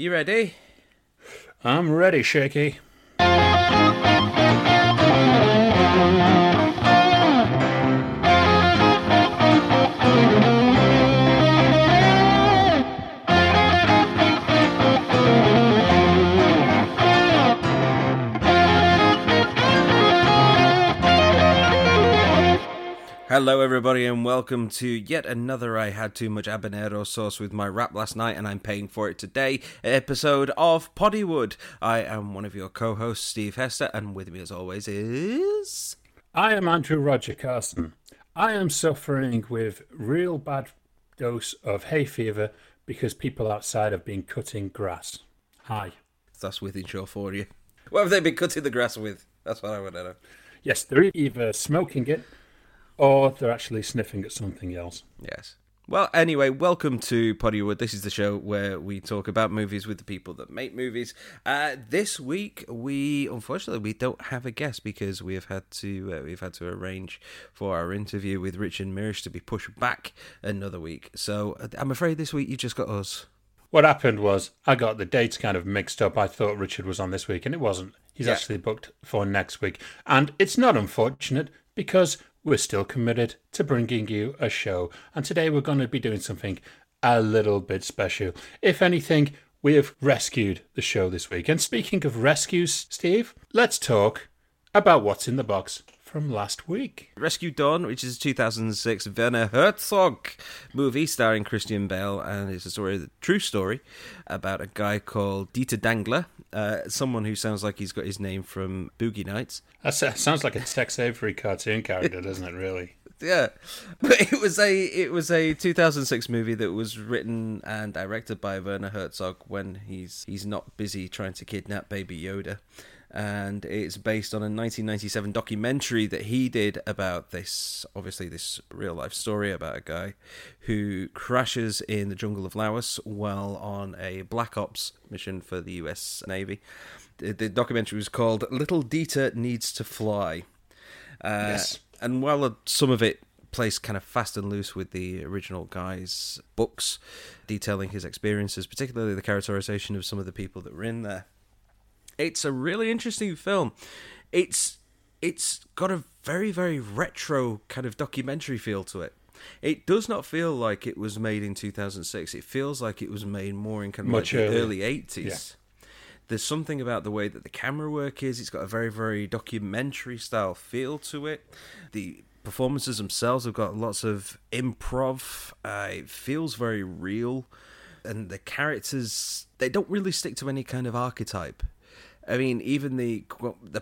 You ready? I'm ready, Shaky. Hello everybody and welcome to yet another I Had Too Much Habanero Sauce With My Rap Last Night and I'm Paying For It Today episode of Poddywood. I am one of your co-hosts, Steve Hester, and with me as always is... I am Andrew Roger Carson. I am suffering with real bad dose of hay fever because people outside have been cutting grass. Hi. That's within shore for you. What have they been cutting the grass with? That's what I want to know. Yes, they're either smoking it or they're actually sniffing at something else. Yes. Well, anyway, welcome to Poddywood. This is the show where we talk about movies with the people that make movies. This week, we don't have a guest because we have had to arrange for our interview with Rich and Mirish to be pushed back another week. So I'm afraid this week you just got us. What happened was I got the dates kind of mixed up. I thought Richard was on this week, and it wasn't. He's actually booked for next week, and it's not unfortunate because we're still committed to bringing you a show, and today we're going to be doing something a little bit special. If anything, we have rescued the show this week. And speaking of rescues, Steve, let's talk about what's in the box from last week. Rescue Dawn, which is a 2006 Werner Herzog movie starring Christian Bale, and it's a true story about a guy called Dieter Dengler, someone who sounds like he's got his name from Boogie Nights. That sounds like a Tex Avery cartoon character, doesn't it, really? Yeah, but it was a 2006 movie that was written and directed by Werner Herzog when he's not busy trying to kidnap Baby Yoda. And it's based on a 1997 documentary that he did about this real-life story about a guy who crashes in the jungle of Laos while on a Black Ops mission for the US Navy. The documentary was called Little Dieter Needs to Fly. Yes. And while some of it plays kind of fast and loose with the original guy's books, detailing his experiences, particularly the characterization of some of the people that were in there, it's a really interesting film. It's got a very, very retro kind of documentary feel to it. It does not feel like it was made in 2006. It feels like it was made more in kind of like the early 80s. Yeah. There's something about the way that the camera work is. It's got a very, very documentary style feel to it. The performances themselves have got lots of improv. It feels very real. And the characters, they don't really stick to any kind of archetype. I mean, even the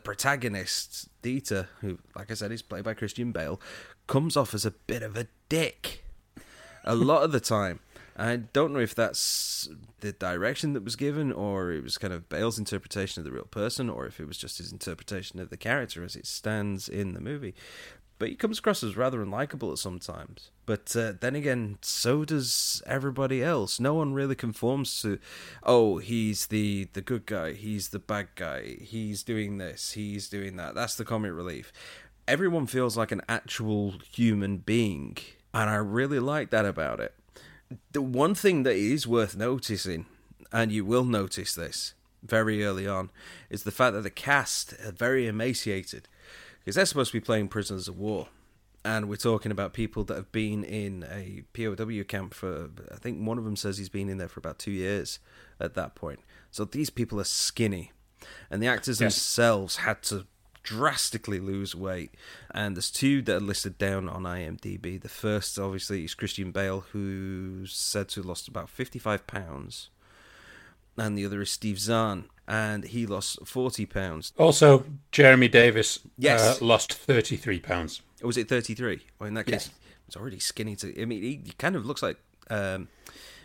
protagonist, Dieter, who, like I said, is played by Christian Bale, comes off as a bit of a dick a lot of the time. I don't know if that's the direction that was given, or it was kind of Bale's interpretation of the real person, or if it was just his interpretation of the character as it stands in the movie. But he comes across as rather unlikable at some times. But then again, so does everybody else. No one really conforms to, oh, he's the good guy, he's the bad guy, he's doing this, he's doing that. That's the comic relief. Everyone feels like an actual human being, and I really like that about it. The one thing that is worth noticing, and you will notice this very early on, is the fact that the cast are very emaciated. Because they're supposed to be playing prisoners of war. And we're talking about people that have been in a POW camp for, I think one of them says he's been in there for about 2 years at that point. So these people are skinny. And the actors themselves had to drastically lose weight. And there's two that are listed down on IMDb. The first, obviously, is Christian Bale, who's said to have lost about 55 pounds. And the other is Steve Zahn. And he lost 40 pounds. Also, Jeremy Davis lost 33 pounds. Oh, was it 33? Well, in that case, it's already skinny. He kind of looks like,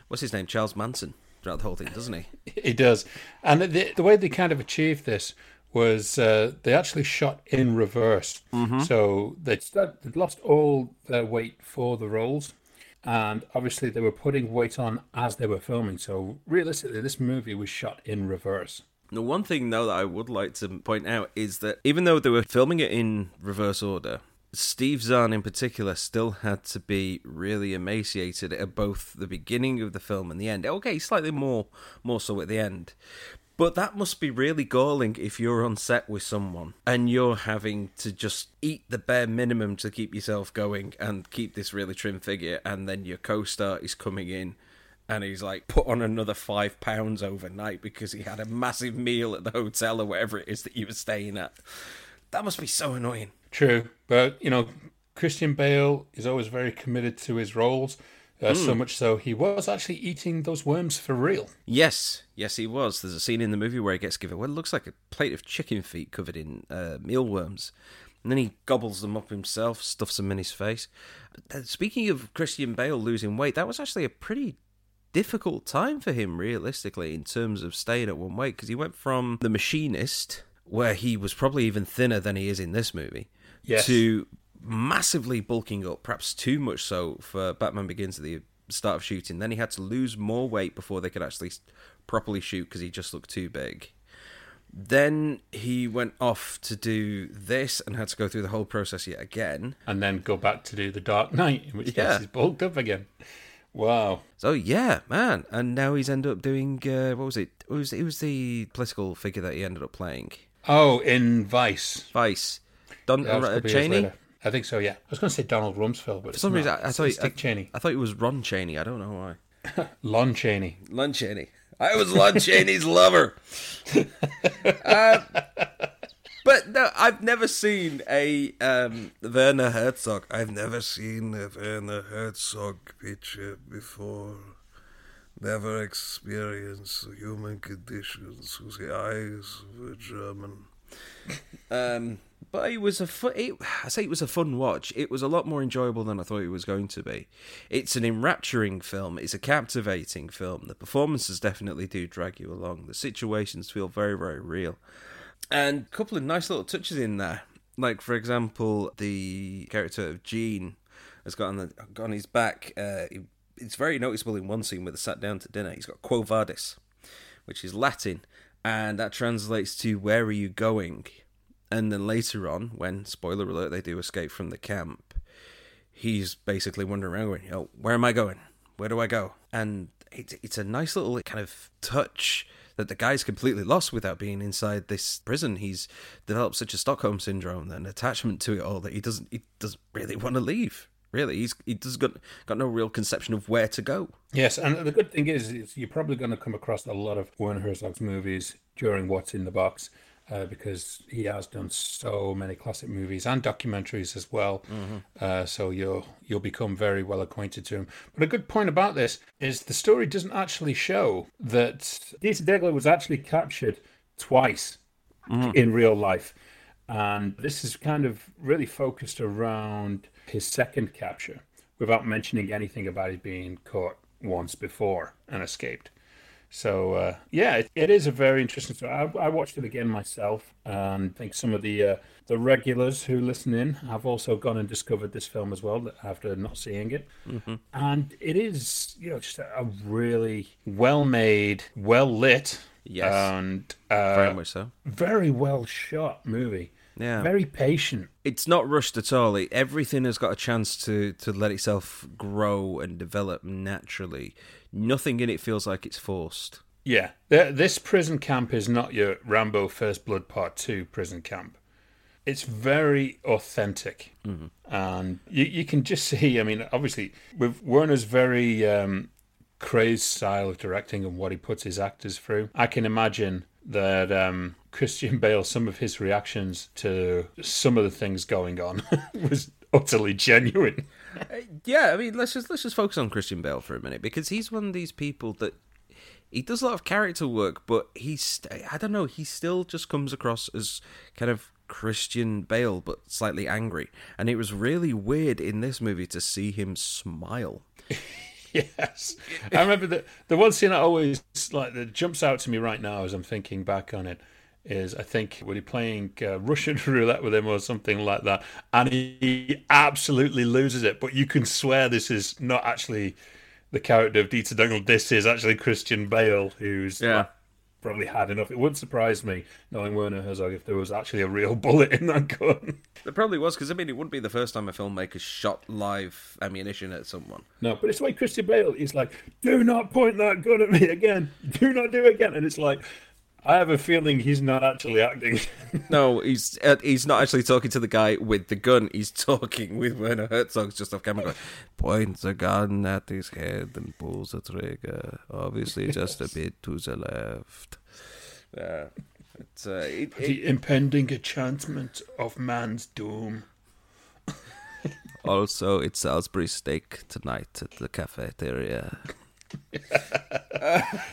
what's his name, Charles Manson throughout the whole thing, doesn't he? He does. And the way they kind of achieved this was they actually shot in reverse. Mm-hmm. So they'd lost all their weight for the roles. And obviously they were putting weight on as they were filming. So realistically, this movie was shot in reverse. The one thing, though, that I would like to point out is that even though they were filming it in reverse order, Steve Zahn in particular still had to be really emaciated at both the beginning of the film and the end. Okay, slightly more so at the end. But that must be really galling if you're on set with someone and you're having to just eat the bare minimum to keep yourself going and keep this really trim figure, and then your co-star is coming in and he's like put on another 5 pounds overnight because he had a massive meal at the hotel or wherever it is that you were staying at. That must be so annoying. True, but, you know, Christian Bale is always very committed to his roles, so much so he was actually eating those worms for real. Yes, he was. There's a scene in the movie where he gets given what looks like a plate of chicken feet covered in mealworms, and then he gobbles them up himself, stuffs them in his face. Speaking of Christian Bale losing weight, that was actually a pretty difficult time for him, realistically, in terms of staying at one weight, because he went from The Machinist, where he was probably even thinner than he is in this movie, yes, to massively bulking up, perhaps too much so for Batman Begins at the start of shooting. Then he had to lose more weight before they could actually properly shoot because he just looked too big. Then he went off to do this and had to go through the whole process yet again. And then go back to do The Dark Knight, in which case he's bulked up again. Wow. So, yeah, man. And now he's ended up doing, It was the political figure that he ended up playing. Oh, in Vice. Cheney? I think so, yeah. I was going to say Donald Rumsfeld, but for some reason, I thought it was Ron Cheney. I don't know why. Lon Chaney. I was Lon Chaney's lover. But no, I've never seen a Werner Herzog. I've never seen a Werner Herzog picture before. Never experienced human conditions whose eyes were German. But it was I say it was a fun watch. It was a lot more enjoyable than I thought it was going to be. It's an enrapturing film. It's a captivating film. The performances definitely do drag you along. The situations feel very, very real. And a couple of nice little touches in there. Like, for example, the character of Gene has got on his back. It's very noticeable in one scene where they sat down to dinner. He's got Quo Vadis, which is Latin, and that translates to "Where are you going?" And then later on, when, spoiler alert, they do escape from the camp, he's basically wandering around going, "Oh, where am I going? Where do I go?" And it's a nice little kind of touch that the guy's completely lost without being inside this prison. He's developed such a Stockholm syndrome and attachment to it all that he doesn't really want to leave. Really, he's got no real conception of where to go. Yes, and the good thing is you're probably going to come across a lot of Werner Herzog's movies during What's in the Box, because he has done so many classic movies and documentaries as well. Mm-hmm. So you'll become very well acquainted to him. But a good point about this is the story doesn't actually show that Dieter Dengler was actually captured twice in real life. And this is kind of really focused around his second capture without mentioning anything about his being caught once before and escaped. So, it is a very interesting story. I watched it again myself, and I think some of the regulars who listen in have also gone and discovered this film as well after not seeing it. Mm-hmm. And it is, just a really well-made, well-lit, yes, and very much so, very well-shot movie. Yeah. Very patient. It's not rushed at all. Everything has got a chance to let itself grow and develop naturally. Nothing in it feels like it's forced. Yeah. This prison camp is not your Rambo First Blood Part 2 prison camp. It's very authentic. Mm-hmm. And you can just see, I mean, obviously, with Werner's very crazed style of directing and what he puts his actors through, I can imagine that Christian Bale, some of his reactions to some of the things going on was utterly genuine. Yeah, I mean, let's just focus on Christian Bale for a minute, because he's one of these people that he does a lot of character work, but he still just comes across as kind of Christian Bale, but slightly angry. And it was really weird in this movie to see him smile. Yes, I remember the one scene that jumps out to me right now as I'm thinking back on it is, I think, when he's playing Russian roulette with him or something like that, and he absolutely loses it. But you can swear this is not actually the character of Dieter Dengler. This is actually Christian Bale, who's probably had enough. It wouldn't surprise me, knowing Werner Herzog, if there was actually a real bullet in that gun. There probably was, because, I mean, it wouldn't be the first time a filmmaker shot live ammunition at someone. No, but it's the way Christian Bale is like, do not point that gun at me again. Do not do it again. And it's like, I have a feeling he's not actually acting. No, he's not actually talking to the guy with the gun. He's talking with Werner Herzog just off camera. Going, points a gun at his head and pulls the trigger. Obviously, just a bit to the left. The impending enchantment of man's doom. Also, it's Salisbury steak tonight at the cafeteria.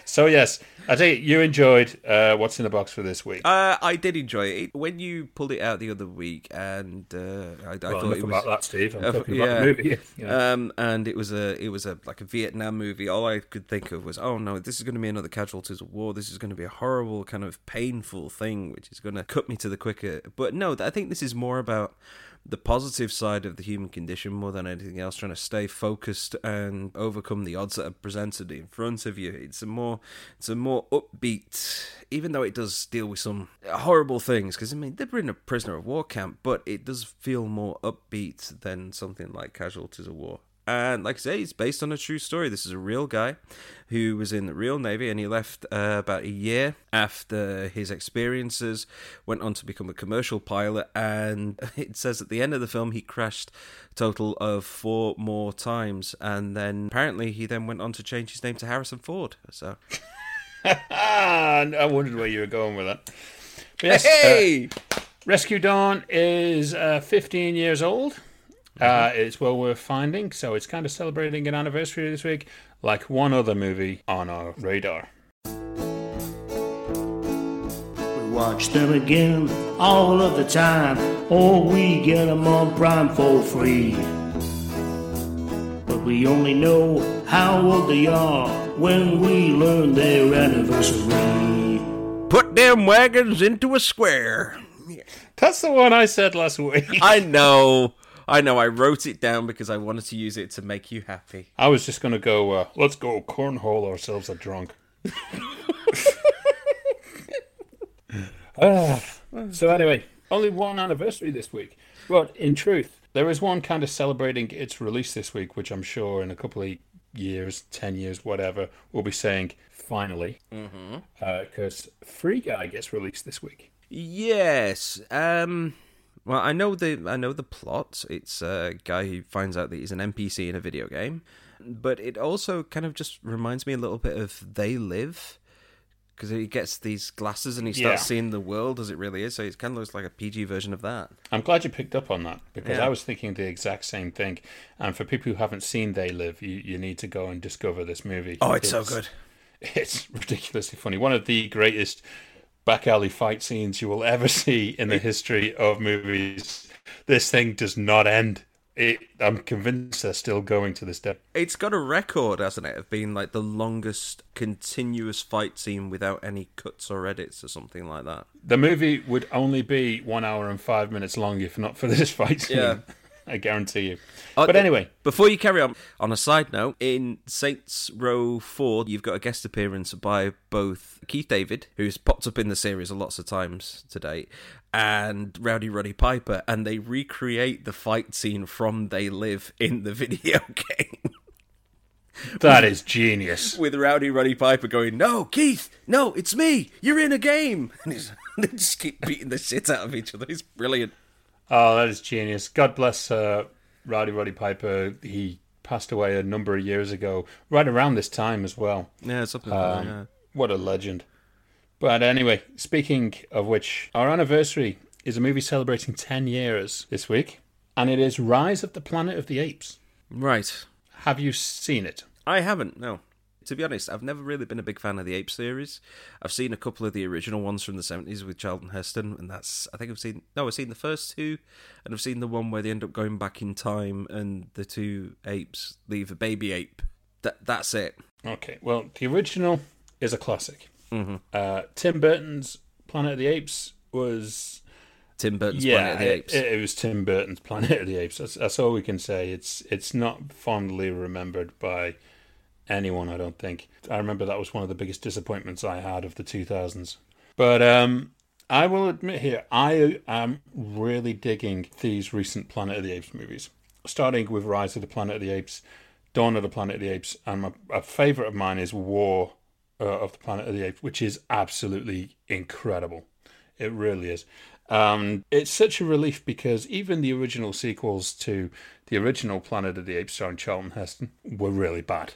So yes, I think you enjoyed What's in the Box for this week. I did enjoy it when you pulled it out the other week, and I thought it was about that, Steve. I'm talking about the movie. Yeah. And it was a like a Vietnam movie. All I could think of was, oh no, this is going to be another Casualties of War. This is going to be a horrible kind of painful thing, which is going to cut me to the quicker. But no, I think this is more about the positive side of the human condition more than anything else, trying to stay focused and overcome the odds that are presented in front of you. It's a more upbeat, even though it does deal with some horrible things, because, I mean, they're in a prisoner of war camp, but it does feel more upbeat than something like Casualties of War. And like I say, it's based on a true story. This is a real guy who was in the real Navy, and he left about a year after his experiences, went on to become a commercial pilot, and it says at the end of the film he crashed a total of 4 more times, and then apparently he then went on to change his name to Harrison Ford. So I wondered where you were going with that. Yes, hey! Rescue Dawn is 15 years old. It's well worth finding, so it's kind of celebrating an anniversary this week, like one other movie on our radar. We watch them again all of the time, or we get them on Prime for free. But we only know how old they are when we learn their anniversary. Put them wagons into a square. That's the one I said last week. I know, I wrote it down because I wanted to use it to make you happy. I was just going to go, let's go cornhole ourselves a drunk. So anyway, only one anniversary this week. But in truth, there is one kind of celebrating its release this week, which I'm sure in a couple of years, 10 years, whatever, we'll be saying, finally. Because Free Guy gets released this week. Yes, well, I know the plot. It's a guy who finds out that he's an NPC in a video game, but it also kind of just reminds me a little bit of They Live, because he gets these glasses and he starts seeing the world as it really is, so it kind of looks like a PG version of that. I'm glad you picked up on that, because I was thinking the exact same thing, and for people who haven't seen They Live, you need to go and discover this movie. Oh, it's so good. It's ridiculously funny. One of the greatest back alley fight scenes you will ever see in the history of movies. This thing does not end. I'm convinced they're still going to this day. It's got a record, hasn't it, of being like the longest continuous fight scene without any cuts or edits or something like that. The movie would only be 1 hour and 5 minutes long if not for this fight scene. Yeah. I guarantee you. But anyway, before you carry on a side note, in Saints Row 4, you've got a guest appearance by both Keith David, who's popped up in the series lots of times to date, and Rowdy Roddy Piper, and they recreate the fight scene from They Live in the video game. That is genius. With Rowdy Roddy Piper going, no, Keith, no, it's me, you're in a game. And they just keep beating the shit out of each other. It's brilliant. Oh, that is genius. God bless Rowdy Roddy Piper. He passed away a number of years ago, right around this time as well. Yeah, something like that. Yeah. What a legend. But anyway, speaking of which, our anniversary is a movie celebrating 10 years this week, and it is Rise of the Planet of the Apes. Right. Have you seen it? I haven't, no. To be honest, I've never really been a big fan of the Ape series. I've seen a couple of the original ones from the 70s with Charlton Heston, and I've seen the first 2, and I've seen the one where they end up going back in time and the 2 apes leave a baby ape. That's it. Okay, well, the original is a classic. Mm-hmm. Tim Burton's Planet of the Apes was... Tim Burton's Planet of the Apes. It was Tim Burton's Planet of the Apes. That's all we can say. It's not fondly remembered by anyone, I don't think. I remember that was one of the biggest disappointments I had of the 2000s. But I will admit here, I am really digging these recent Planet of the Apes movies, starting with Rise of the Planet of the Apes, Dawn of the Planet of the Apes, and a favourite of mine is War of the Planet of the Apes, which is absolutely incredible. It really is. It's such a relief because even the original sequels to the original Planet of the Apes starring Charlton Heston were really bad.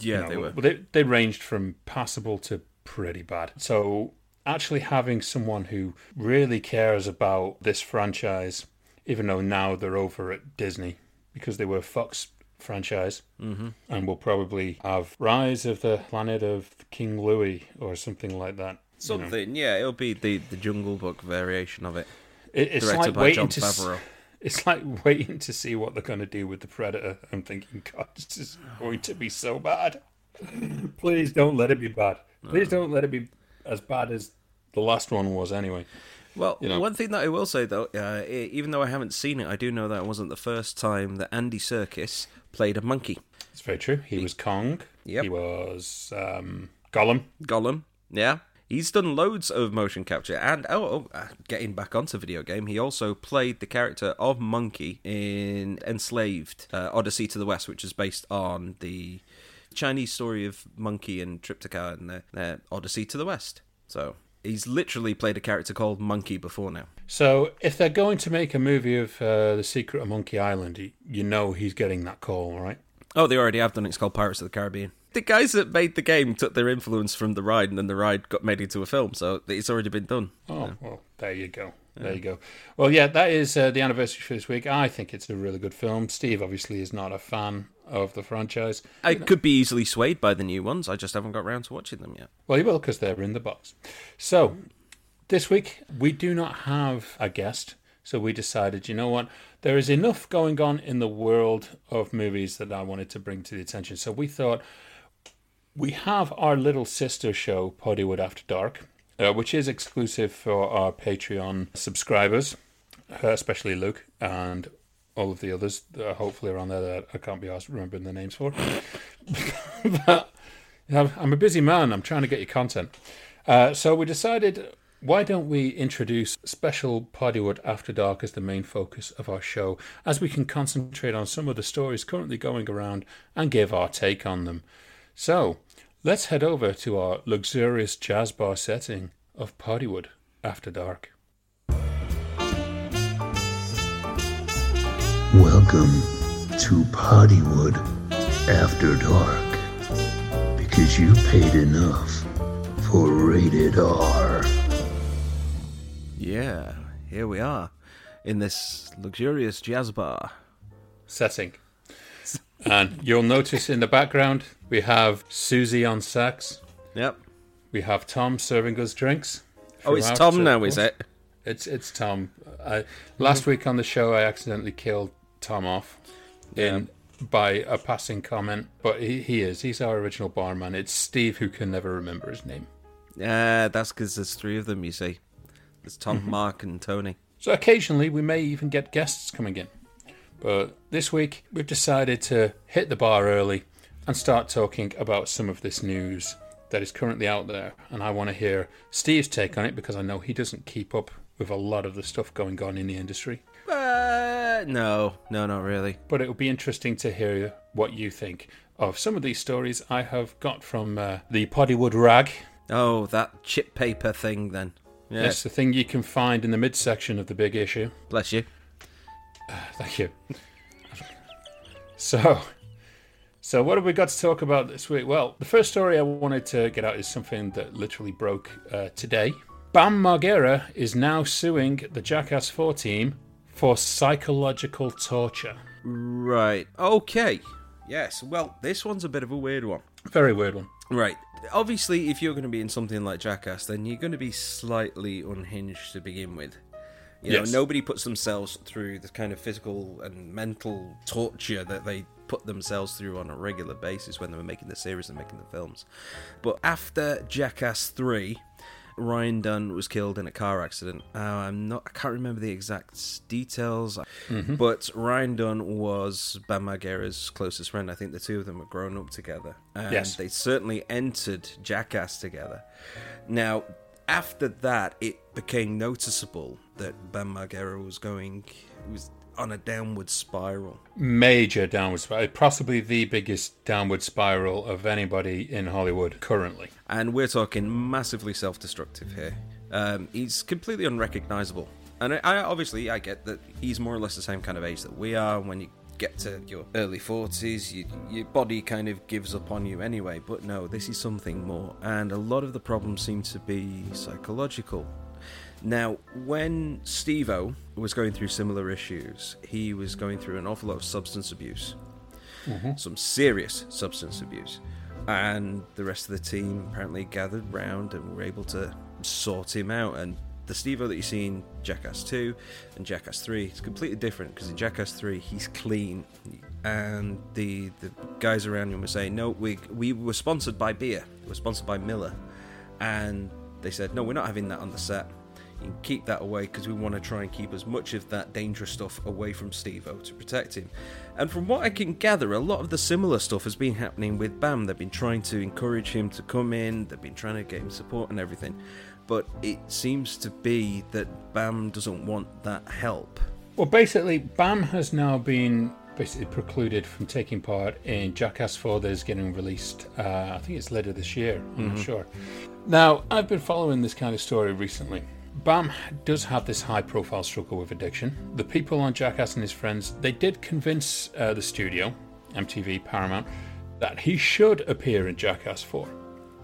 Yeah, you know, they were. They ranged from passable to pretty bad. So actually having someone who really cares about this franchise, even though now they're over at Disney because they were Fox franchise, and we'll probably have Rise of the Planet of King Louis or something like that. Something, you know. Yeah, it'll be the Jungle Book variation of it. It's directed by John Favreau. It's like waiting to see what they're going to do with the Predator. I'm thinking, God, this is going to be so bad. Please don't let it be bad. Please don't let it be as bad as the last one was anyway. Well, you know. One thing that I will say, though, even though I haven't seen it, I do know that it wasn't the first time that Andy Serkis played a monkey. It's very true. He was Kong. Yep. He was Gollum. Gollum, yeah. He's done loads of motion capture, and getting back onto video game, he also played the character of Monkey in Enslaved, Odyssey to the West, which is based on the Chinese story of Monkey and Triptychs and their Odyssey to the West. So he's literally played a character called Monkey before now. So if they're going to make a movie of The Secret of Monkey Island, you know he's getting that call, right? Oh, they already have done it. It's called Pirates of the Caribbean. The guys that made the game took their influence from the ride, and then the ride got made into a film, so it's already been done. Oh, yeah. Well, there you go. There you go. Well, yeah, that is the anniversary for this week. I think it's a really good film. Steve, obviously, is not a fan of the franchise. I could be easily swayed by the new ones. I just haven't got around to watching them yet. Well, you will, because they're in the box. So, this week, we do not have a guest, so we decided, you know what? There is enough going on in the world of movies that I wanted to bring to the attention. So we thought, we have our little sister show, Poddywood After Dark, which is exclusive for our Patreon subscribers, especially Luke and all of the others that are hopefully around there that I can't be asked remembering their names for. But I'm a busy man. I'm trying to get you content. So we decided, why don't we introduce special Poddywood After Dark as the main focus of our show, as we can concentrate on some of the stories currently going around and give our take on them. So, let's head over to our luxurious jazz bar setting of Poddywood After Dark. Welcome to Poddywood After Dark, because you paid enough for Rated R. Yeah, here we are in this luxurious jazz bar setting. And you'll notice in the background, we have Susie on sax. Yep. We have Tom serving us drinks. Oh, it's Tom now, is it? It's Tom. Last week on the show, I accidentally killed Tom off by a passing comment. But he is. He's our original barman. It's Steve who can never remember his name. That's because there's three of them, you see. There's Tom, Mark, and Tony. So occasionally, we may even get guests coming in. But this week, we've decided to hit the bar early and start talking about some of this news that is currently out there. And I want to hear Steve's take on it, because I know he doesn't keep up with a lot of the stuff going on in the industry. No, not really. But it will be interesting to hear what you think of some of these stories I have got from the Poddywood rag. Oh, that chip paper thing then. Yeah. That's the thing you can find in the midsection of the big issue. Bless you. Thank you. So what have we got to talk about this week? Well, the first story I wanted to get out is something that literally broke today. Bam Margera is now suing the Jackass 4 team for psychological torture. Right. Okay. Yes. Well, this one's a bit of a weird one. Very weird one. Right. Obviously, if you're going to be in something like Jackass, then you're going to be slightly unhinged to begin with. You know, nobody puts themselves through the kind of physical and mental torture that they put themselves through on a regular basis when they were making the series and making the films. But after Jackass 3, Ryan Dunn was killed in a car accident. I can't remember the exact details, but Ryan Dunn was Bam Margera's closest friend. I think the two of them were grown up together, and they certainly entered Jackass together. Now, after that, it became noticeable that Bam Margera was on a downward spiral. Major downward spiral. Possibly the biggest downward spiral of anybody in Hollywood currently. And we're talking massively self-destructive here. He's completely unrecognizable. And I get that he's more or less the same kind of age that we are. When you get to your early 40s, your body kind of gives up on you anyway. But no, this is something more. And a lot of the problems seem to be psychological. Now, when Steve-O was going through similar issues, he was going through an awful lot of substance abuse, some serious substance abuse, and the rest of the team apparently gathered round and were able to sort him out. And the Steve-O that you see in Jackass 2 and Jackass 3 is completely different, because in Jackass 3, he's clean, and the guys around him were saying, no, we were sponsored by beer, we were sponsored by Miller, and they said, no, we're not having that on the set. You can keep that away, because we want to try and keep as much of that dangerous stuff away from Steve-O to protect him. And from what I can gather, a lot of the similar stuff has been happening with Bam. They've been trying to encourage him to come in, they've been trying to get him support and everything, but it seems to be that Bam doesn't want that help. Well, basically, Bam has now been precluded from taking part in Jackass 4 that is getting released, I think it's later this year, I'm not sure. Now, I've been following this kind of story recently. Bam does have this high-profile struggle with addiction. The people on Jackass and his friends, they did convince the studio, MTV, Paramount, that he should appear in Jackass 4.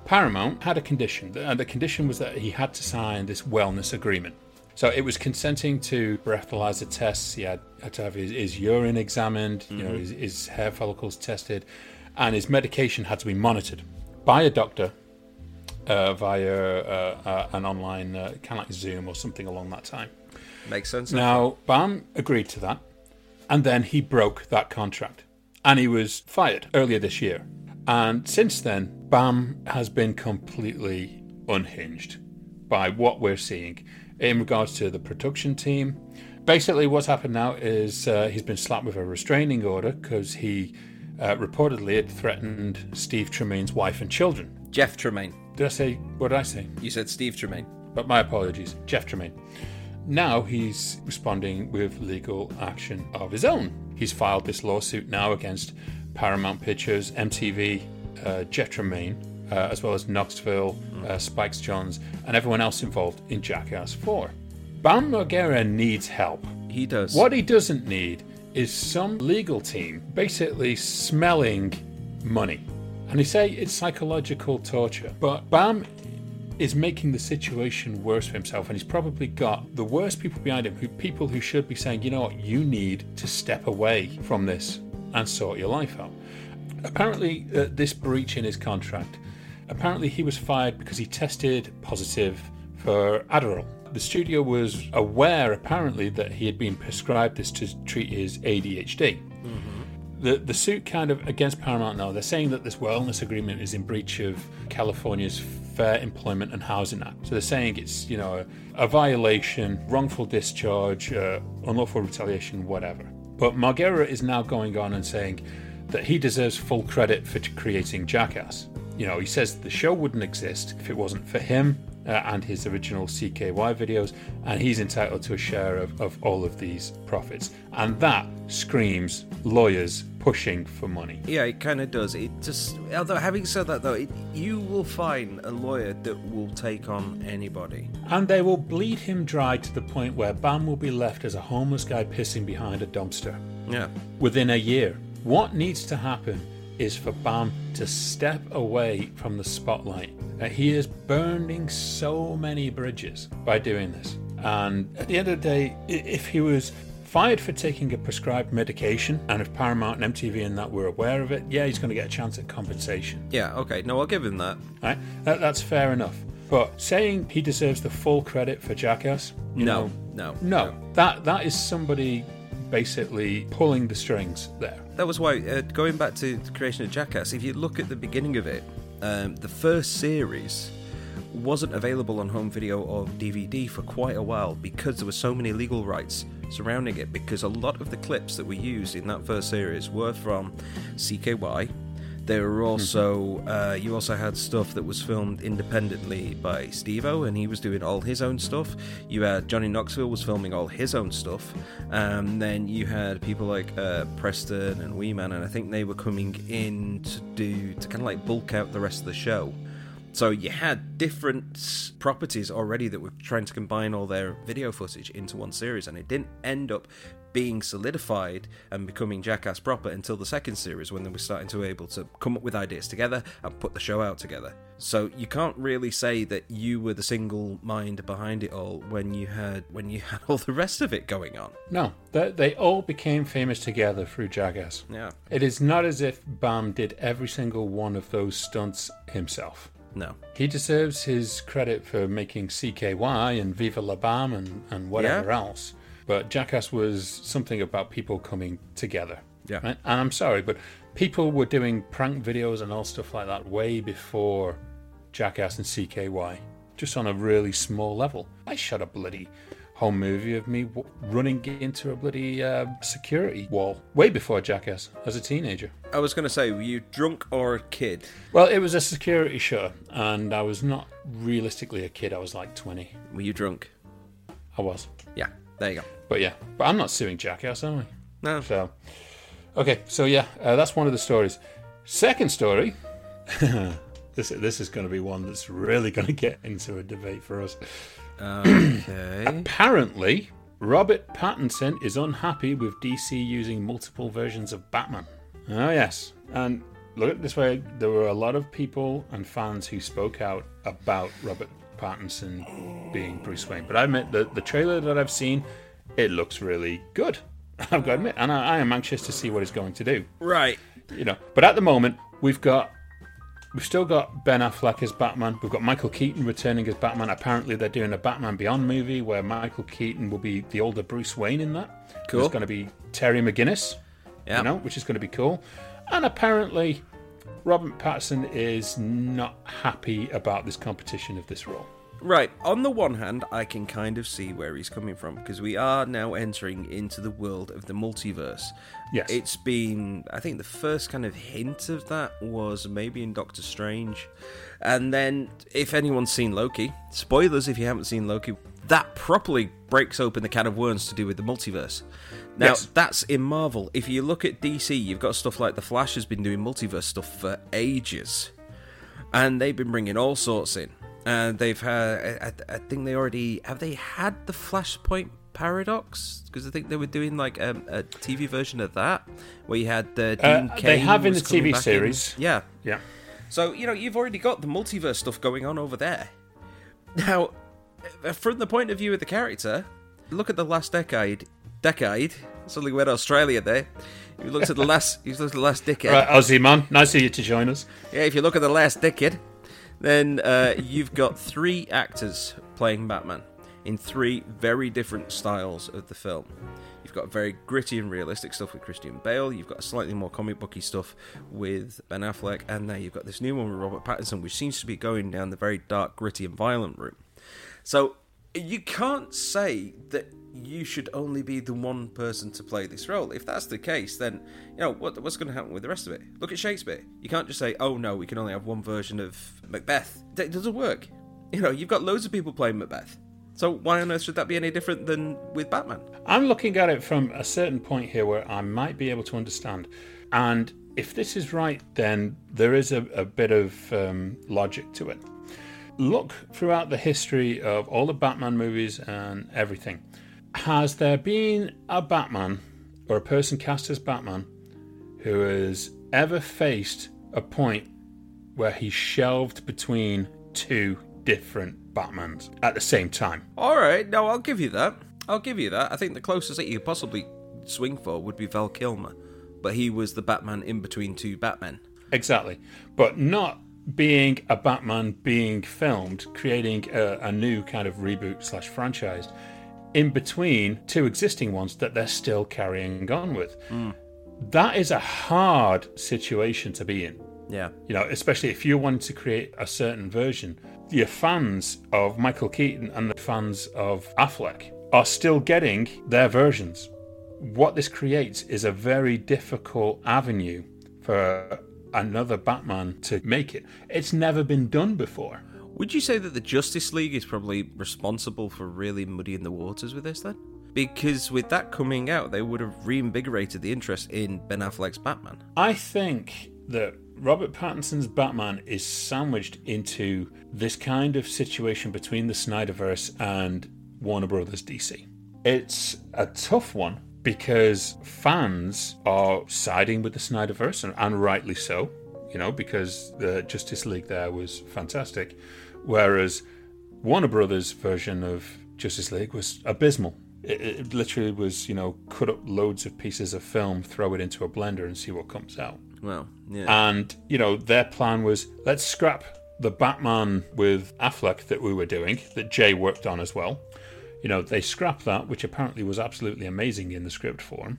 Paramount had a condition, and the condition was that he had to sign this wellness agreement. So it was consenting to breathalyzer tests, he had to have his urine examined, you know, his hair follicles tested, and his medication had to be monitored by a doctor via an online kind of like Zoom or something along that time. Makes sense. Now, Bam agreed to that, and then he broke that contract, and he was fired earlier this year. And since then, Bam has been completely unhinged by what we're seeing in regards to the production team. Basically, what's happened now is he's been slapped with a restraining order because he reportedly had threatened Steve Tremaine's wife and children. Jeff Tremaine. What did I say? You said Steve Tremaine. But my apologies, Jeff Tremaine. Now he's responding with legal action of his own. He's filed this lawsuit now against Paramount Pictures, MTV, Jeff Tremaine, as well as Knoxville, Spikes Jonze, and everyone else involved in Jackass 4. Bam Margera needs help. He does. What he doesn't need is some legal team basically smelling money. And they say it's psychological torture, but Bam is making the situation worse for himself, and he's probably got the worst people behind him, people who should be saying, you know what, you need to step away from this and sort your life out. Apparently, this breach in his contract, apparently he was fired because he tested positive for Adderall. The studio was aware, apparently, that he had been prescribed this to treat his ADHD. The suit kind of against Paramount now, they're saying that this wellness agreement is in breach of California's Fair Employment and Housing Act. So they're saying it's, you know, a violation, wrongful discharge, unlawful retaliation, whatever. But Margera is now going on and saying that he deserves full credit for creating Jackass. You know, he says the show wouldn't exist if it wasn't for him and his original CKY videos, and he's entitled to a share of all of these profits. And that screams lawyers pushing for money. Yeah, it kind of does. It just, although having said that though, you will find a lawyer that will take on anybody. And they will bleed him dry to the point where Bam will be left as a homeless guy pissing behind a dumpster. Yeah. Within a year. What needs to happen is for Bam to step away from the spotlight. He is burning so many bridges by doing this. And at the end of the day, if he was fired for taking a prescribed medication, and if Paramount and MTV and that were aware of it, yeah, he's going to get a chance at compensation. Yeah, okay, no, I'll give him that. Right? That's fair enough. But saying he deserves the full credit for Jackass? No. That is somebody basically pulling the strings there. That was why, going back to the creation of Jackass, if you look at the beginning of it, the first series wasn't available on home video or DVD for quite a while because there were so many legal rights surrounding it, because a lot of the clips that were used in that first series were from CKY. There were also, you also had stuff that was filmed independently by Steve-O, and he was doing all his own stuff. You had Johnny Knoxville was filming all his own stuff. Then you had people like Preston and Weeman, and I think they were coming in to kind of like bulk out the rest of the show. So you had different properties already that were trying to combine all their video footage into one series, and it didn't end up being solidified and becoming Jackass proper until the second series, when they were starting to able to come up with ideas together and put the show out together. So you can't really say that you were the single mind behind it all when you had all the rest of it going on. No, they all became famous together through Jackass. Yeah, it is not as if Bam did every single one of those stunts himself. No. He deserves his credit for making CKY and Viva La Bam and whatever else. But Jackass was something about people coming together. Yeah. Right? And I'm sorry, but people were doing prank videos and all stuff like that way before Jackass and CKY, just on a really small level. I shot a bloody home movie of me running into a bloody security wall way before Jackass as a teenager. I was going to say, were you drunk or a kid? Well, it was a security show, and I was not realistically a kid. I was like 20. Were you drunk? I was. Yeah. There you go. But I'm not suing Jackass, am I? No. So that's one of the stories. Second story, this is going to be one that's really going to get into a debate for us. Okay. Apparently, Robert Pattinson is unhappy with DC using multiple versions of Batman. Oh yes, and look at it this way: there were a lot of people and fans who spoke out about Robert Pattinson being Bruce Wayne, but I admit that the trailer that I've seen, it looks really good, I've got to admit, and I am anxious to see what he's going to do, right? You know, but at the moment we've still got Ben Affleck as Batman, we've got Michael Keaton returning as Batman. Apparently they're doing a Batman Beyond movie where Michael Keaton will be the older Bruce Wayne in that. Cool. There's going to be Terry McGinnis, you know, which is going to be cool. And apparently Robert Pattinson is not happy about this competition of this role. Right. On the one hand, I can kind of see where he's coming from, because we are now entering into the world of the multiverse. Yes. It's been, I think the first kind of hint of that was maybe in Doctor Strange. And then, if anyone's seen Loki, spoilers if you haven't seen Loki, that properly breaks open the can of worms to do with the multiverse. Now, That's in Marvel. If you look at DC, you've got stuff like The Flash has been doing multiverse stuff for ages. And they've been bringing all sorts in. And they've had, I think they already, have they had the Flashpoint Paradox? Because I think they were doing like a TV version of that, where you had Dean Cain. They have in the TV series. In. Yeah. Yeah. So, you know, you've already got the multiverse stuff going on over there. Now, from the point of view of the character, look at the last decade. Suddenly we're in Australia there. If you look at the last decade. Right, Aussie man, nice of you to join us. Yeah, if you look at the last decade, then you've got three actors playing Batman in three very different styles of the film. You've got very gritty and realistic stuff with Christian Bale, you've got slightly more comic booky stuff with Ben Affleck, and now you've got this new one with Robert Pattinson, which seems to be going down the very dark, gritty and violent route. So, you can't say that you should only be the one person to play this role. If that's the case, then, you know, what's going to happen with the rest of it? Look at Shakespeare. You can't just say, oh no, we can only have one version of Macbeth. That doesn't work. You know, you've got loads of people playing Macbeth. So why on earth should that be any different than with Batman? I'm looking at it from a certain point here where I might be able to understand. And if this is right, then there is a bit of logic to it. Look throughout the history of all the Batman movies and everything. Has there been a Batman or a person cast as Batman who has ever faced a point where he shelved between two different Batmans at the same time? All right, no, I'll give you that. I think the closest that you could possibly swing for would be Val Kilmer, but he was the Batman in between two Batmen. Exactly, but not being a Batman being filmed, creating a new kind of reboot/franchise in between two existing ones that they're still carrying on with. Mm. That is a hard situation to be in. Yeah. You know, especially if you wanted to create a certain version your fans of Michael Keaton and the fans of Affleck are still getting their versions. What this creates is a very difficult avenue for another Batman to make it. It's never been done before. Would you say that the Justice League is probably responsible for really muddying the waters with this then? Because with that coming out, they would have reinvigorated the interest in Ben Affleck's Batman. I think that Robert Pattinson's Batman is sandwiched into this kind of situation between the Snyderverse and Warner Brothers DC. It's a tough one because fans are siding with the Snyderverse, and rightly so, you know, because the Justice League there was fantastic, whereas Warner Brothers' version of Justice League was abysmal. It literally was, you know, cut up loads of pieces of film, throw it into a blender and see what comes out. Well, yeah. And, you know, their plan was, let's scrap the Batman with Affleck that we were doing, that Jay worked on as well. You know, they scrapped that, which apparently was absolutely amazing in the script form,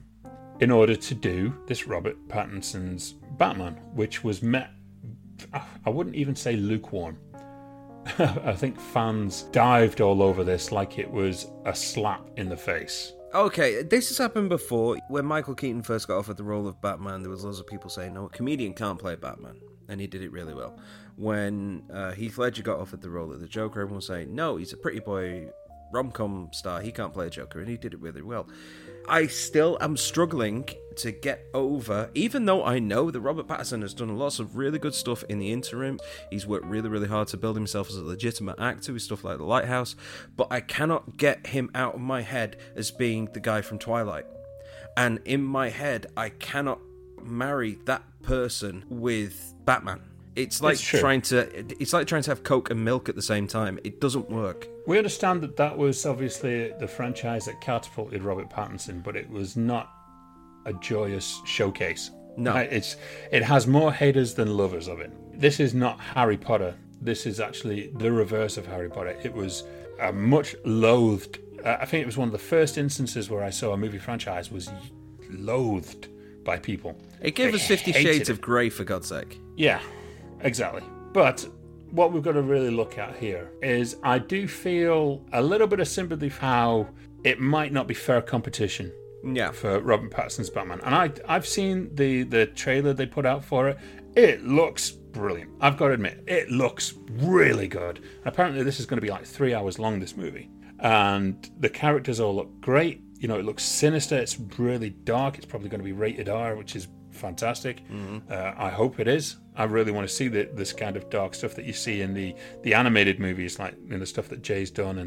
in order to do this Robert Pattinson's Batman, which was met, I wouldn't even say lukewarm. I think fans dived all over this like it was a slap in the face. Okay, this has happened before. When Michael Keaton first got offered the role of Batman, there was lots of people saying, no, a comedian can't play Batman, and he did it really well. When Heath Ledger got offered the role of the Joker, everyone was saying, no, he's a pretty boy rom-com star, he can't play a Joker, and he did it really well. I still am struggling to get over, even though I know that Robert Pattinson has done lots of really good stuff in the interim. He's worked really, really hard to build himself as a legitimate actor with stuff like The Lighthouse, but I cannot get him out of my head as being the guy from Twilight. And in my head, I cannot marry that person with Batman. It's like trying to have Coke and milk at the same time. It doesn't work. We understand that that was obviously the franchise that catapulted Robert Pattinson, but it was not a joyous showcase. No. It has more haters than lovers of it. This is not Harry Potter. This is actually the reverse of Harry Potter. It was a much loathed... I think it was one of the first instances where I saw a movie franchise was loathed by people. It gave us 50 Shades of Grey, for God's sake. Yeah, exactly. But... what we've got to really look at here is I do feel a little bit of sympathy for how it might not be fair competition for Robert Pattinson's Batman. And I've seen the trailer they put out for it. It looks brilliant. I've got to admit, it looks really good. And apparently this is going to be like 3 hours long, this movie. And the characters all look great. You know, it looks sinister. It's really dark. It's probably going to be rated R, which is fantastic. Mm-hmm. I hope it is. I really want to see this kind of dark stuff that you see in the animated movies, like in the stuff that Jay's done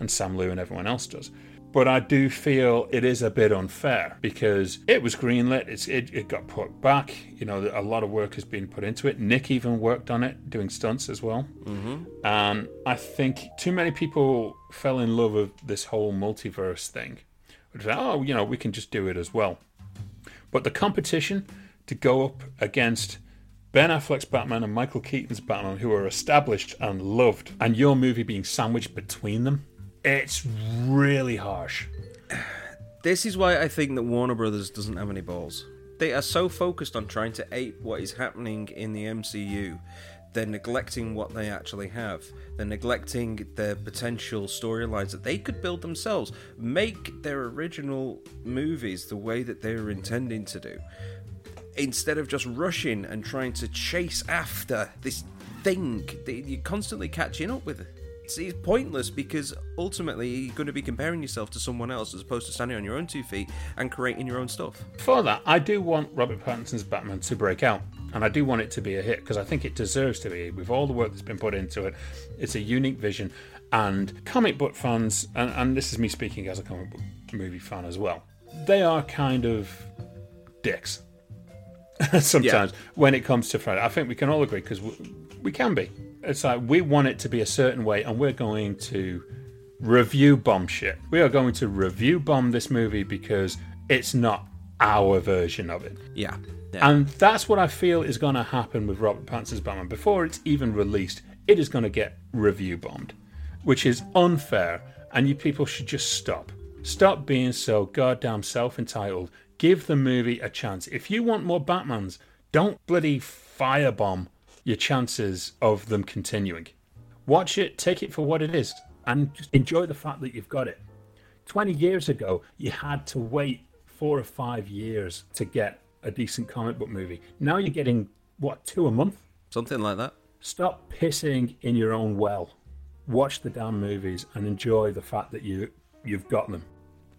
and Sam Liu and everyone else does. But I do feel it is a bit unfair because it was greenlit. It got put back. You know, a lot of work has been put into it. Nick even worked on it, doing stunts as well. Mm-hmm. And I think too many people fell in love with this whole multiverse thing. Which was, oh, you know, we can just do it as well. But the competition to go up against Ben Affleck's Batman and Michael Keaton's Batman, who are established and loved, and your movie being sandwiched between them, it's really harsh. This is why I think that Warner Brothers doesn't have any balls. They are so focused on trying to ape what is happening in the MCU, they're neglecting what they actually have. They're neglecting their potential storylines that they could build themselves. Make their original movies the way that they were intending to do, instead of just rushing and trying to chase after this thing that you're constantly catching up with. It's pointless because ultimately you're going to be comparing yourself to someone else as opposed to standing on your own 2 feet and creating your own stuff. For that, I do want Robert Pattinson's Batman to break out, and I do want it to be a hit because I think it deserves to be. With all the work that's been put into it, it's a unique vision, and comic book fans, and this is me speaking as a comic book movie fan as well, they are kind of dicks sometimes when it comes to Friday. I think we can all agree because we can be. It's like we want it to be a certain way and we're going to review bomb shit. We are going to review bomb this movie because it's not our version of it. Yeah. Yeah. And that's what I feel is going to happen with Robert Pattinson's Batman. Before it's even released, it is going to get review bombed, which is unfair. And you people should just stop. Stop being so goddamn self-entitled. Give the movie a chance. If you want more Batmans, don't bloody firebomb your chances of them continuing. Watch it, take it for what it is, and just enjoy the fact that you've got it. 20 years ago, you had to wait 4 or 5 years to get a decent comic book movie. Now you're getting, what, 2 a month? Something like that. Stop pissing in your own well. Watch the damn movies and enjoy the fact that you've got them.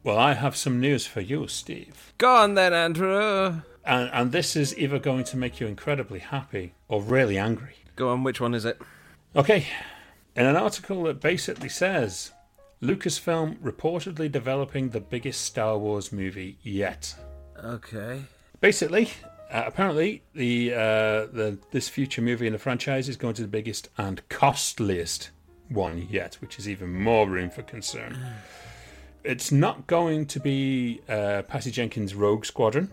Well, I have some news for you, Steve. Go on then, Andrew. And this is either going to make you incredibly happy or really angry. Go on, which one is it? Okay. In an article that basically says, Lucasfilm reportedly developing the biggest Star Wars movie yet. Okay. Basically, apparently, this future movie in the franchise is going to be the biggest and costliest one yet, which is even more room for concern. It's not going to be Patty Jenkins' Rogue Squadron.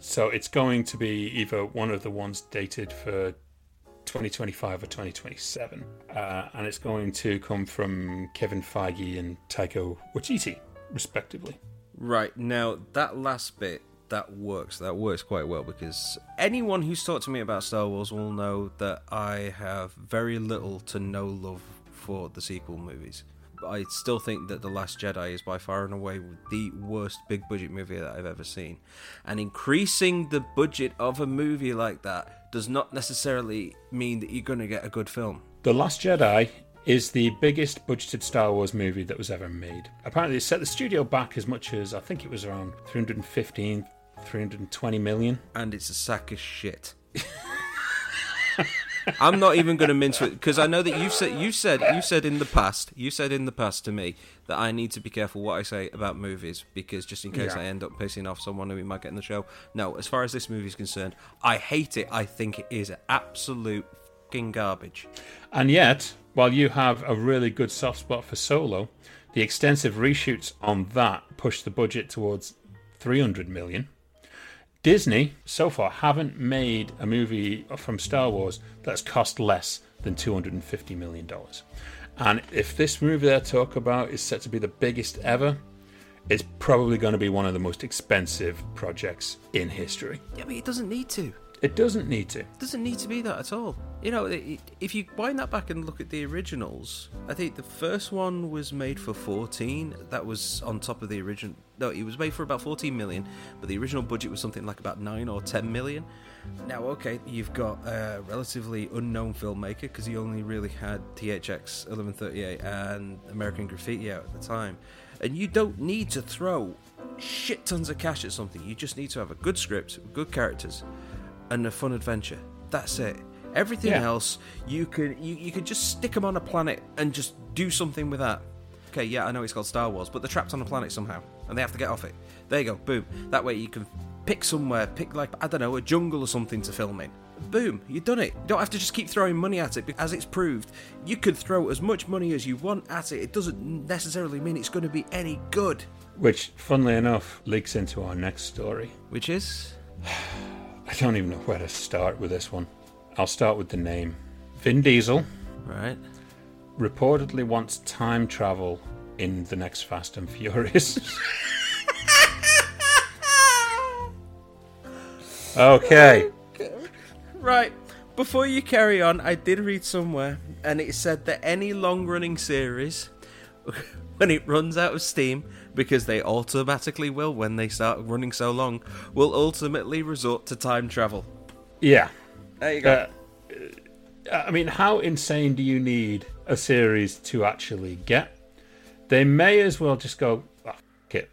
So it's going to be either one of the ones dated for 2025 or 2027. And it's going to come from Kevin Feige and Taika Waititi, respectively. Right. Now, that last bit, that works quite well, because anyone who's talked to me about Star Wars will know that I have very little to no love for the sequel movies. I still think that The Last Jedi is by far and away the worst big budget movie that I've ever seen. And increasing the budget of a movie like that does not necessarily mean that you're going to get a good film. The Last Jedi is the biggest budgeted Star Wars movie that was ever made. Apparently it set the studio back as much as, I think it was around 315, 320 million. And it's a sack of shit. I'm not even going to mince it, because I know that you said in the past to me that I need to be careful what I say about movies, because just in case I end up pissing off someone who we might get in the show. No, as far as this movie is concerned, I hate it. I think it is absolute fucking garbage. And yet, while you have a really good soft spot for Solo, the extensive reshoots on that pushed the budget towards 300 million. Disney, so far, haven't made a movie from Star Wars that's cost less than $250 million. And if this movie they're talking about is set to be the biggest ever, it's probably going to be one of the most expensive projects in history. Yeah, but it doesn't need to. It doesn't need to. It doesn't need to be that at all. You know, if you wind that back and look at the originals, I think the first one was made for 14. That was on top of the original. No, it was made for about 14 million, but the original budget was something like about 9 or 10 million. Now, okay, you've got a relatively unknown filmmaker, because he only really had THX 1138 and American Graffiti out at the time. And you don't need to throw shit tons of cash at something. You just need to have a good script, good characters, and a fun adventure. That's it. Everything else, you can just stick them on a planet and just do something with that. Okay, yeah, I know it's called Star Wars, but they're trapped on a planet somehow, and they have to get off it. There you go, boom. That way you can pick like, I don't know, a jungle or something to film in. Boom, you've done it. You don't have to just keep throwing money at it, as it's proved. You could throw as much money as you want at it. It doesn't necessarily mean it's going to be any good. Which, funnily enough, leaks into our next story. Which is? I don't even know where to start with this one. I'll start with the name. Vin Diesel, right, reportedly wants time travel in the next Fast and Furious. Okay. Right, before you carry on, I did read somewhere, and it said that any long-running series, when it runs out of steam, because they automatically will when they start running so long, will ultimately resort to time travel. Yeah. There you go. I mean, how insane do you need a series to actually get? They may as well just go, oh, fuck it.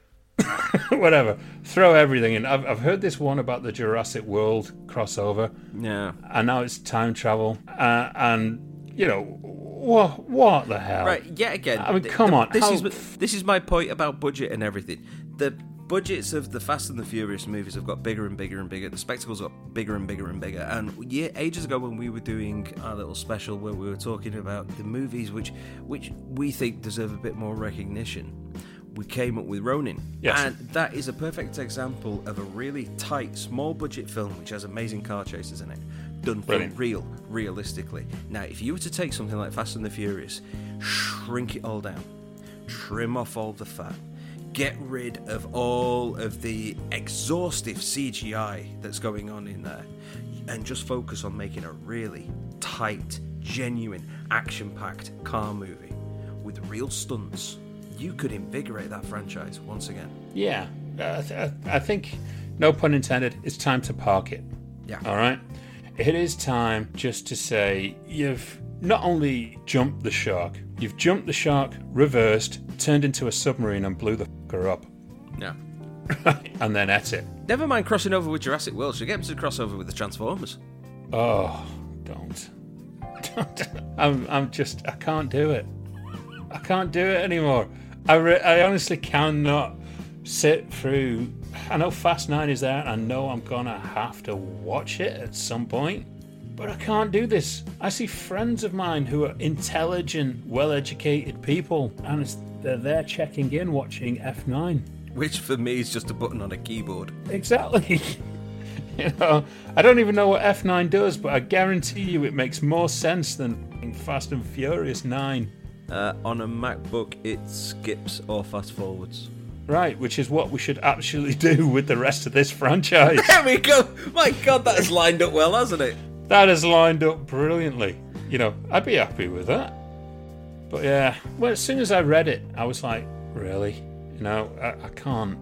Whatever. Throw everything in. I've heard this one about the Jurassic World crossover. Yeah. And now it's time travel. And, you know... What the hell? Right, yet again. I mean, come on. This is my point about budget and everything. The budgets of the Fast and the Furious movies have got bigger and bigger and bigger. The spectacles got bigger and bigger and bigger. And ages ago when we were doing our little special where we were talking about the movies which we think deserve a bit more recognition, we came up with Ronin. Yes. And that is a perfect example of a really tight, small-budget film which has amazing car chases in it. Done for real, realistically. Now, if you were to take something like Fast and the Furious, shrink it all down, trim off all the fat, get rid of all of the exhaustive CGI that's going on in there, and just focus on making a really tight, genuine, action-packed car movie with real stunts, you could invigorate that franchise once again. Yeah. I think, no pun intended, it's time to park it. Yeah. All right? It is time just to say you've not only jumped the shark, you've jumped the shark, reversed, turned into a submarine and blew the f***er up. Yeah. And then at it. Never mind crossing over with Jurassic World. Should get them to cross over with the Transformers. Oh, don't. I'm just... I can't do it. I can't do it anymore. I honestly cannot sit through... I know Fast 9 is there, and I know I'm going to have to watch it at some point, but I can't do this. I see friends of mine who are intelligent, well-educated people, and they're there checking in, watching F9. Which, for me, is just a button on a keyboard. Exactly. You know, I don't even know what F9 does, but I guarantee you it makes more sense than Fast and Furious 9. On a MacBook, it skips or fast-forwards. Right, which is what we should actually do with the rest of this franchise. There we go! My God, that has lined up well, hasn't it? That has lined up brilliantly. You know, I'd be happy with that. But yeah, well, as soon as I read it, I was like, really? You know, I can't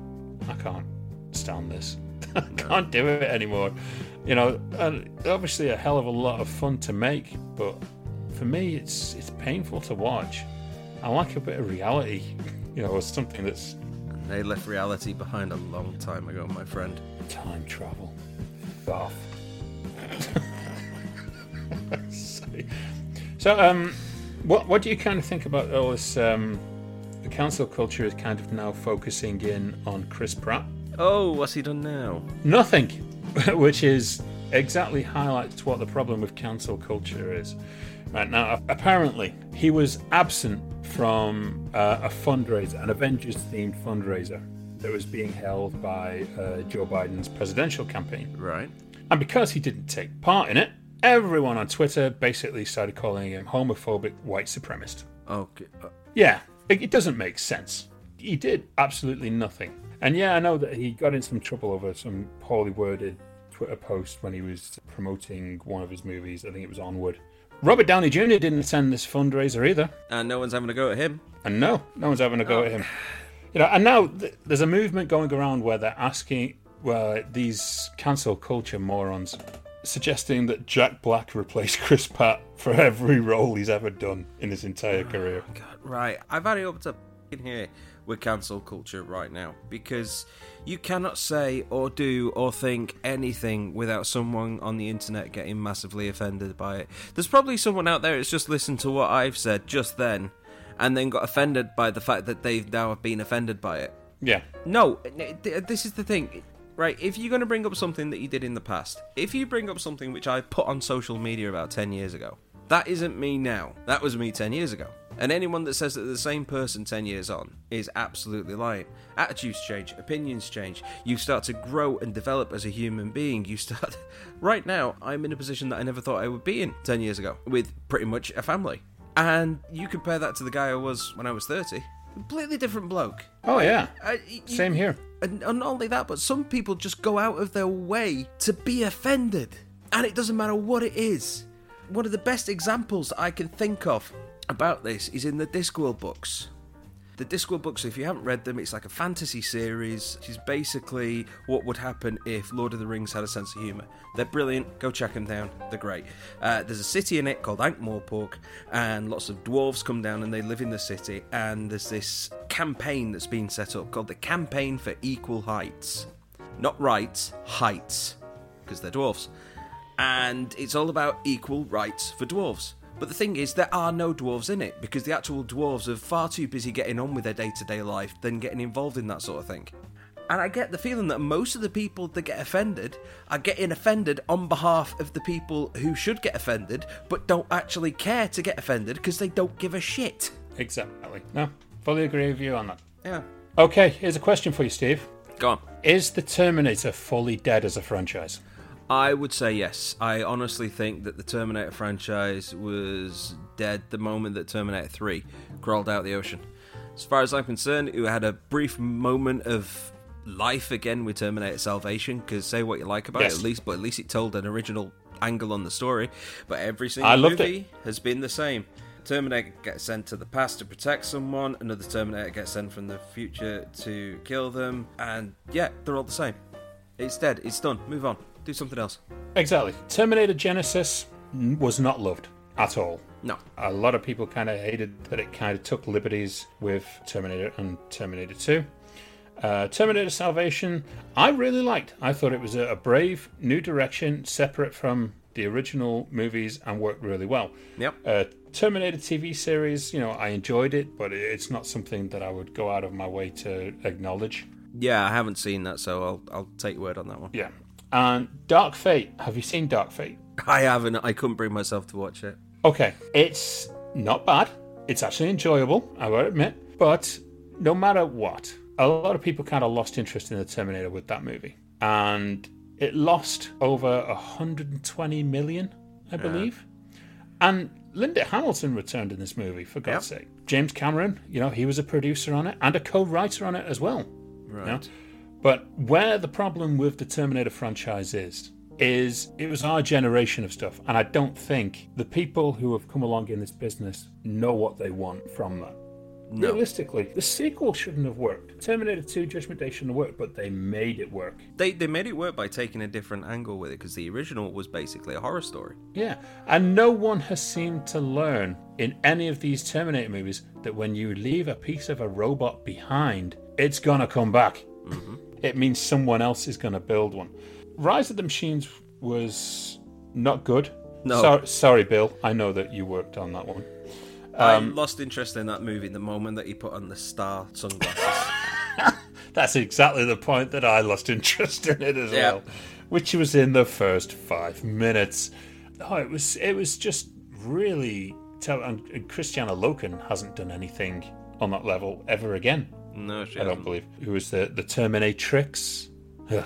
stand this. I can't do it anymore. You know, and obviously a hell of a lot of fun to make, but for me, it's painful to watch. I like a bit of reality, you know, or something that's... They left reality behind a long time ago, my friend. Time travel. Bath. So, what do you kind of think about all this? The council culture is kind of now focusing in on Chris Pratt. Oh, what's he done now? Nothing, which is exactly highlights what the problem with council culture is. Right now, apparently, he was absent from a fundraiser, an Avengers-themed fundraiser that was being held by Joe Biden's presidential campaign. Right. And because he didn't take part in it, everyone on Twitter basically started calling him homophobic white supremacist. Okay. Yeah, it doesn't make sense. He did absolutely nothing. And yeah, I know that he got in some trouble over some poorly worded Twitter post when he was promoting one of his movies. I think it was Onward. Robert Downey Jr. didn't attend this fundraiser either. And no one's having a go at him. And no one's having a go at him. You know, and now there's a movement going around where they're asking, well, these cancel culture morons, suggesting that Jack Black replace Chris Pratt for every role he's ever done in his entire career. God, right. I've had it up to in here with cancel culture right now, because you cannot say or do or think anything without someone on the internet getting massively offended by it. There's probably someone out there that's just listened to what I've said just then and then got offended by the fact that they've now been offended by it. Yeah. No, this is the thing, right? If you're going to bring up something that you did in the past, if you bring up something which I put on social media about 10 years ago, that isn't me now. That was me 10 years ago. And anyone that says that they're the same person 10 years on is absolutely lying. Attitudes change, opinions change. You start to grow and develop as a human being. You start... Right now, I'm in a position that I never thought I would be in 10 years ago with pretty much a family. And you compare that to the guy I was when I was 30. Completely different bloke. Oh, yeah. Same here. And not only that, but some people just go out of their way to be offended. And it doesn't matter what it is. One of the best examples I can think of about this is in the Discworld books. The Discworld books, if you haven't read them, it's like a fantasy series, which is basically what would happen if Lord of the Rings had a sense of humour. They're brilliant, go check them down, they're great. There's a city in it called Ankh-Morpork, and lots of dwarves come down and they live in the city, and there's this campaign that's been set up called the Campaign for Equal Heights. Not rights, heights, because they're dwarves. And it's all about equal rights for dwarves. But the thing is, there are no dwarves in it, because the actual dwarves are far too busy getting on with their day-to-day life than getting involved in that sort of thing. And I get the feeling that most of the people that get offended are getting offended on behalf of the people who should get offended, but don't actually care to get offended because they don't give a shit. Exactly. No, fully agree with you on that. Yeah. Okay, here's a question for you, Steve. Go on. Is the Terminator fully dead as a franchise? I would say yes. I honestly think that the Terminator franchise was dead the moment that Terminator 3 crawled out of the ocean. As far as I'm concerned, it had a brief moment of life again with Terminator Salvation, because say what you like about it, at least, but at least it told an original angle on the story, but every single movie has been the same. Terminator gets sent to the past to protect someone, another Terminator gets sent from the future to kill them, and yeah, they're all the same. It's dead, it's done, move on, do something else. Exactly. Terminator Genesis was not loved at all. No. A lot of people kind of hated that it kind of took liberties with Terminator and Terminator 2. Terminator Salvation, I really liked. I thought it was a brave new direction, separate from the original movies, and worked really well. Yep. Terminator TV series, you know, I enjoyed it, but it's not something that I would go out of my way to acknowledge. Yeah, I haven't seen that, so I'll take your word on that one. Yeah. And Dark Fate. Have you seen Dark Fate? I haven't. I couldn't bring myself to watch it. Okay. It's not bad. It's actually enjoyable, I will admit. But no matter what, a lot of people kind of lost interest in the Terminator with that movie. And it lost over 120 million, I believe. And Linda Hamilton returned in this movie, for God's sake. James Cameron, you know, he was a producer on it and a co-writer on it as well. Right. You know? But where the problem with the Terminator franchise is it was our generation of stuff. And I don't think the people who have come along in this business know what they want from that. No. Realistically, the sequel shouldn't have worked. Terminator 2 Judgment Day shouldn't have worked, but they made it work. They made it work by taking a different angle with it, because the original was basically a horror story. Yeah, and no one has seemed to learn in any of these Terminator movies that when you leave a piece of a robot behind, it's going to come back. Mm-hmm. It means someone else is going to build one. Rise of the Machines was not good. No. Sorry, Bill. I know that you worked on that one. I lost interest in that movie the moment that he put on the star sunglasses. That's exactly the point that I lost interest in it as well, which was in the first 5 minutes. Oh, it was just really terrible. And Christiana Loken hasn't done anything on that level ever again. No, she hasn't. I don't believe. Who was the Terminatrix? Ugh.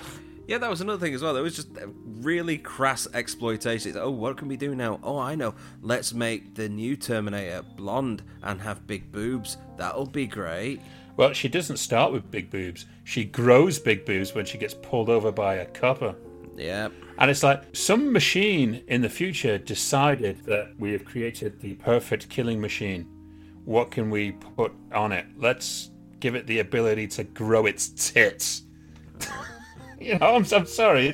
Yeah, that was another thing as well. It was just really crass exploitation. It's, oh, what can we do now? Oh, I know. Let's make the new Terminator blonde and have big boobs. That'll be great. Well, she doesn't start with big boobs. She grows big boobs when she gets pulled over by a copper. Yeah. And it's like some machine in the future decided that we have created the perfect killing machine. What can we put on it? Let's give it the ability to grow its tits. You know, I'm sorry.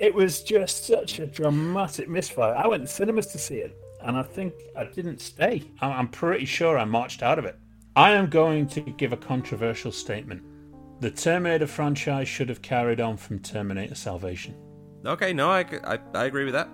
It was just such a dramatic misfire. I went to cinemas to see it, and I think I didn't stay. I'm pretty sure I marched out of it. I am going to give a controversial statement. The Terminator franchise should have carried on from Terminator Salvation. Okay, no, I agree with that.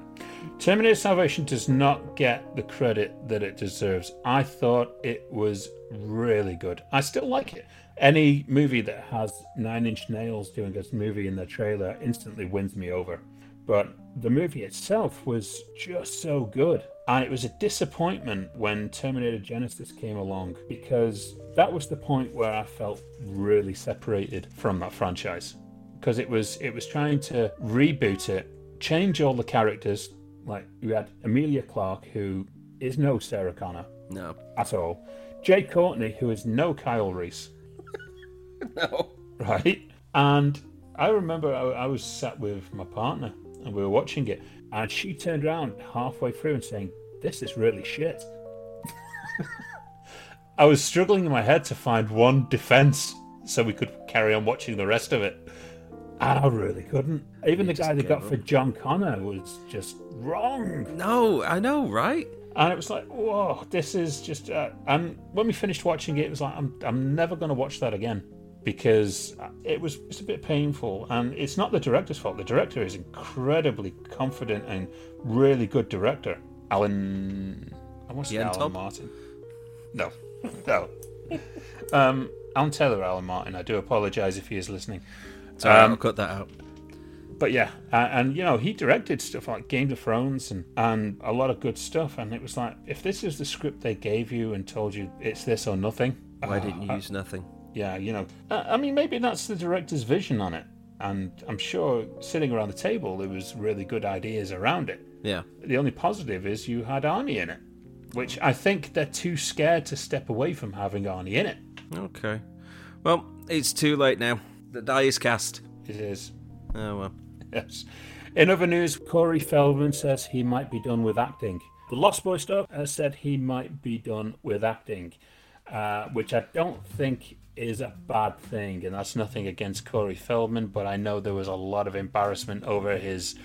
Terminator Salvation does not get the credit that it deserves. I thought it was really good. I still like it. Any movie that has Nine Inch Nails doing this movie in the trailer instantly wins me over. But the movie itself was just so good. And it was a disappointment when Terminator Genesis came along, because that was the point where I felt really separated from that franchise. Because it was trying to reboot it, change all the characters. Like, we had Emilia Clarke, who is no Sarah Connor. No. At all. Jay Courtney, who is no Kyle Reese. No. Right? And I remember I was sat with my partner and we were watching it, and she turned around halfway through and saying, "This is really shit." I was struggling in my head to find one defense so we could carry on watching the rest of it. And I really couldn't. Even the guy they got for John Connor was just wrong. No, I know, right? And it was like, whoa, this is just... and when we finished watching it, it was like, I'm never going to watch that again, because it's a bit painful. And it's not the director's fault. The director is incredibly confident and really good director. Alan... I want to say Alan Martin. No. Alan Taylor, Alan Martin. I do apologise if he is listening. Sorry, I'll cut that out. But yeah, and you know, he directed stuff like Game of Thrones and a lot of good stuff, and it was like, if this is the script they gave you and told you it's this or nothing, why didn't you use nothing? Yeah, you know, I mean, maybe that's the director's vision on it, and I'm sure sitting around the table there was really good ideas around it. Yeah. The only positive is you had Arnie in it, which I think they're too scared to step away from having Arnie in it. Okay. Well, it's too late now. The die is cast. It is. Oh well. Yes. In other news, Corey Feldman says he might be done with acting. The Lost Boy stuff has said he might be done with acting, which I don't think is a bad thing, and that's nothing against Corey Feldman, but I know there was a lot of embarrassment over his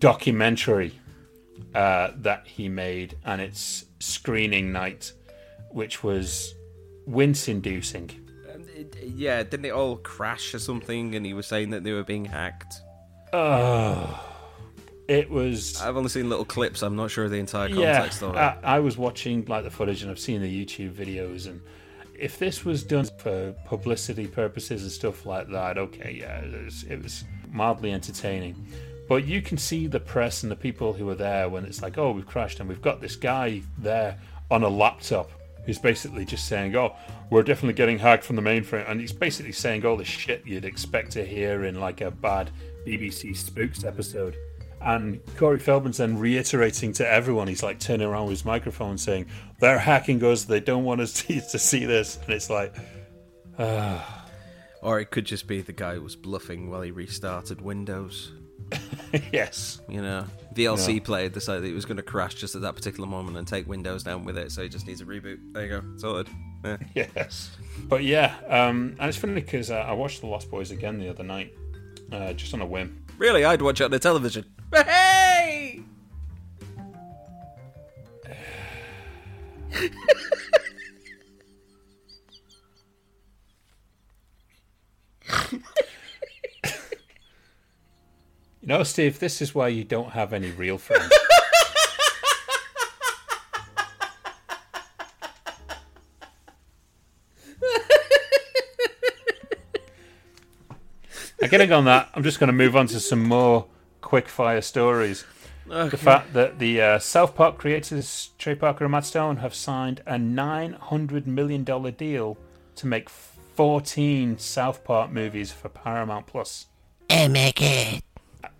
documentary that he made and its screening night, which was wince-inducing. Yeah, didn't it all crash or something, and he was saying that they were being hacked? Oh, it was... I've only seen little clips, I'm not sure of the entire context of it. I was watching like the footage, and I've seen the YouTube videos, and if this was done for publicity purposes and stuff like that, okay, yeah, it was mildly entertaining. But you can see the press and the people who are there when it's like, oh, we've crashed, and we've got this guy there on a laptop who's basically just saying, oh, we're definitely getting hacked from the mainframe. And he's basically saying all the shit you'd expect to hear in like a bad BBC Spooks episode. And Corey Feldman's then reiterating to everyone, he's like turning around with his microphone saying, they're hacking us, they don't want us to see this. And it's like, Or it could just be the guy who was bluffing while he restarted Windows. Yes. You know, VLC player decided it was going to crash just at that particular moment and take Windows down with it, so it just needs a reboot. There you go, sorted. Yeah. Yes. But yeah, and it's funny because I watched The Lost Boys again the other night, just on a whim. Really? I'd watch it on the television. Hey! You know, Steve, this is why you don't have any real friends. Getting on that, I'm just going to move on to some more quick-fire stories. Okay. The fact that the South Park creators, Trey Parker and Matt Stone, have signed a $900 million deal to make 14 South Park movies for Paramount+. Oh my God.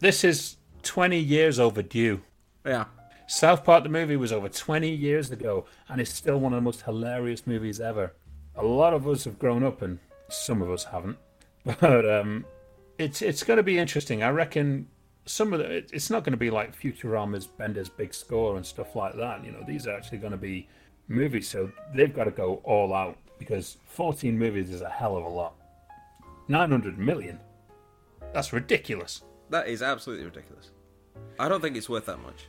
This is 20 years overdue. Yeah. South Park the movie was over 20 years ago, and it's still one of the most hilarious movies ever. A lot of us have grown up, and some of us haven't. But, It's going to be interesting. I reckon some of it's not going to be like Futurama's Bender's Big Score and stuff like that. You know, these are actually going to be movies, so they've got to go all out because 14 movies is a hell of a lot. 900 million. That's ridiculous. That is absolutely ridiculous. I don't think it's worth that much.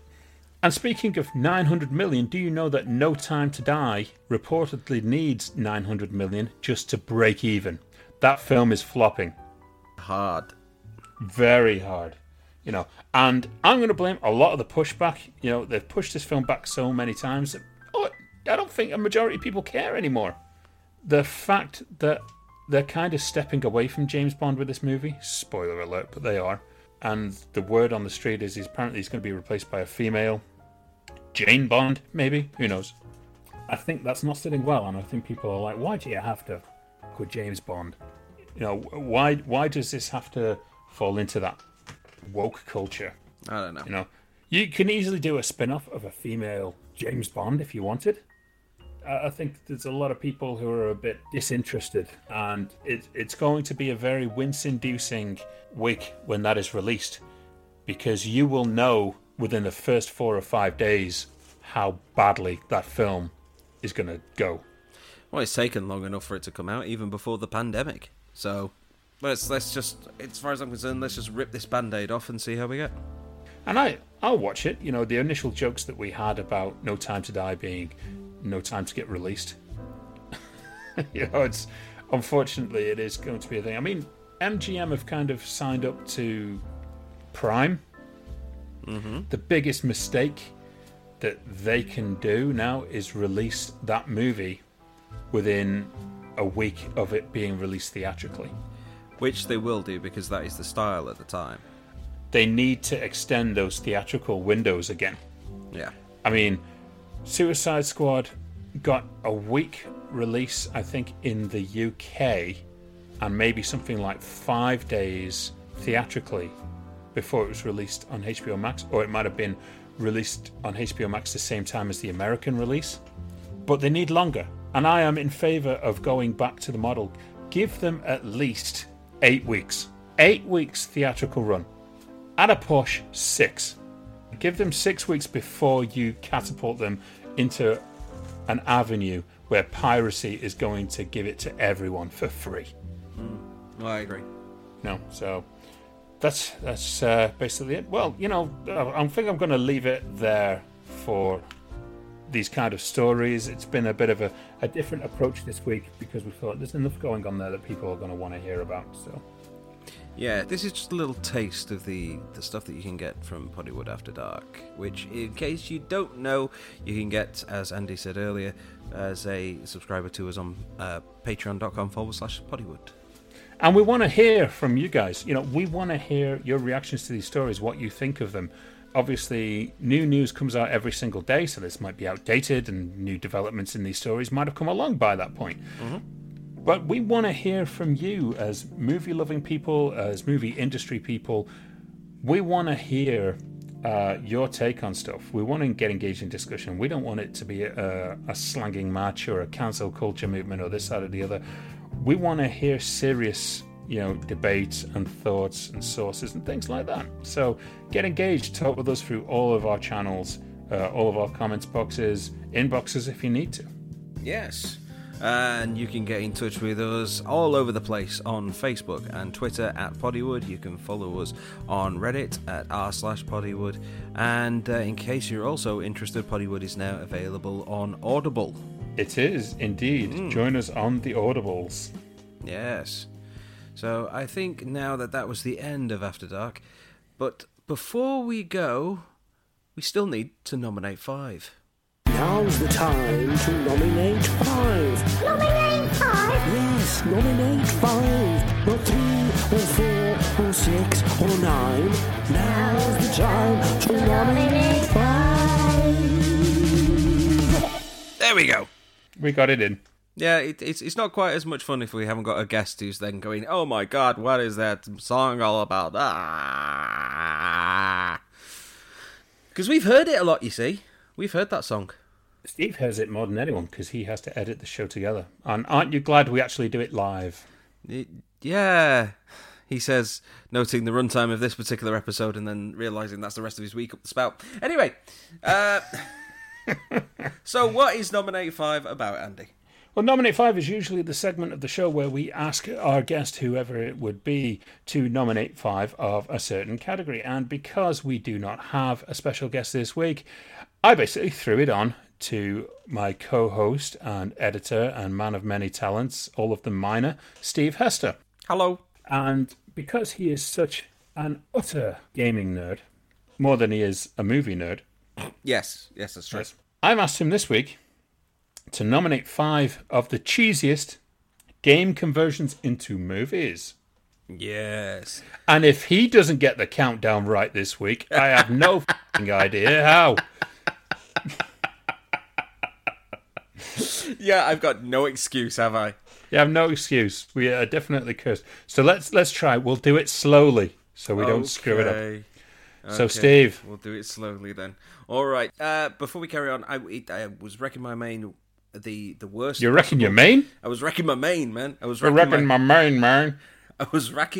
And speaking of 900 million, do you know that No Time to Die reportedly needs 900 million just to break even? That film is flopping. Hard, very hard, you know, and I'm going to blame a lot of the pushback. You know, they've pushed this film back so many times that, I don't think a majority of people care anymore. The fact that they're kind of stepping away from James Bond with this movie, spoiler alert, but they are, and the word on the street is apparently he's going to be replaced by a female Jane Bond, maybe, who knows. I think that's not sitting well, and I think people are like, why do you have to call James Bond? You know, why does this have to fall into that woke culture? I don't know. You know, you can easily do a spin-off of a female James Bond if you wanted. I think there's a lot of people who are a bit disinterested, and it's going to be a very wince-inducing week when that is released, because you will know within the first 4 or 5 days how badly that film is going to go. Well, it's taken long enough for it to come out, even before the pandemic. So, let's just, as far as I'm concerned, let's just rip this Band-Aid off and see how we get. And I'll watch it. You know, the initial jokes that we had about No Time to Die being no time to get released. You know, it's, unfortunately, it is going to be a thing. I mean, MGM have kind of signed up to Prime. Mm-hmm. The biggest mistake that they can do now is release that movie within a week of it being released theatrically, which they will do because that is the style at the time. They need to extend those theatrical windows again. Yeah, I mean, Suicide Squad got a week release, I think, in the UK, and maybe something like 5 days theatrically before it was released on HBO Max, or it might have been released on HBO Max the same time as the American release. But they need longer. And I am in favour of going back to the model. Give them at least 8 weeks. 8 weeks theatrical run. at a push, 6. Give them 6 weeks before you catapult them into an avenue where piracy is going to give it to everyone for free. Well, I agree. No, so that's basically it. Well, you know, I think I'm going to leave it there for these kind of stories. It's been a bit of a different approach this week because we thought there's enough going on there that people are going to want to hear about. So yeah, this is just a little taste of the stuff that you can get from Poddywood After Dark, which, in case you don't know, you can get, as Andy said earlier, as a subscriber to us on patreon.com/Poddywood. And we want to hear from you guys. You know, we want to hear your reactions to these stories, what you think of them. Obviously, new news comes out every single day, so this might be outdated, and new developments in these stories might have come along by that point. Mm-hmm. But we want to hear from you as movie-loving people, as movie industry people. We want to hear your take on stuff. We want to get engaged in discussion. We don't want it to be a slanging match or a cancel culture movement or this, that, or the other. We want to hear serious, you know, debates and thoughts and sources and things like that. So get engaged. Talk with us through all of our channels, all of our comments boxes, inboxes if you need to. Yes. And you can get in touch with us all over the place on Facebook and Twitter at Poddywood. You can follow us on Reddit at r/Poddywood. And in case you're also interested, Poddywood is now available on Audible. It is, indeed. Join us on the Audibles. Yes. So I think now that was the end of After Dark. But before we go, we still need to nominate 5. Now's the time to nominate 5. Nominate 5? Yes, nominate 5. Not 3 or 4 or 6 or 9. Now's the time to nominate 5. There we go. We got it in. Yeah, it's not quite as much fun if we haven't got a guest who's then going, oh my God, what is that song all about? Because we've heard it a lot, you see. We've heard that song. Steve hears it more than anyone because he has to edit the show together. And aren't you glad we actually do it live? Yeah. He says, noting the runtime of this particular episode and then realising that's the rest of his week up the spout. Anyway, so what is Nominate 5 about, Andy? Well, Nominate 5 is usually the segment of the show where we ask our guest, whoever it would be, to nominate 5 of a certain category. And because we do not have a special guest this week, I basically threw it on to my co-host and editor and man of many talents, all of them minor, Steve Hester. Hello. And because he is such an utter gaming nerd, more than he is a movie nerd. Yes, that's true. Yes, I've asked him this week to nominate 5 of the cheesiest game conversions into movies. Yes. And if he doesn't get the countdown right this week, I have no fucking idea how. Yeah, I've got no excuse, have I? Yeah, I've no excuse. We are definitely cursed. So let's try. We'll do it slowly so we don't screw it up. So, Steve. We'll do it slowly then. All right. Before we carry on, I was wrecking my mane the worst. You're wrecking your mane? I was wrecking my mane, man. I was racking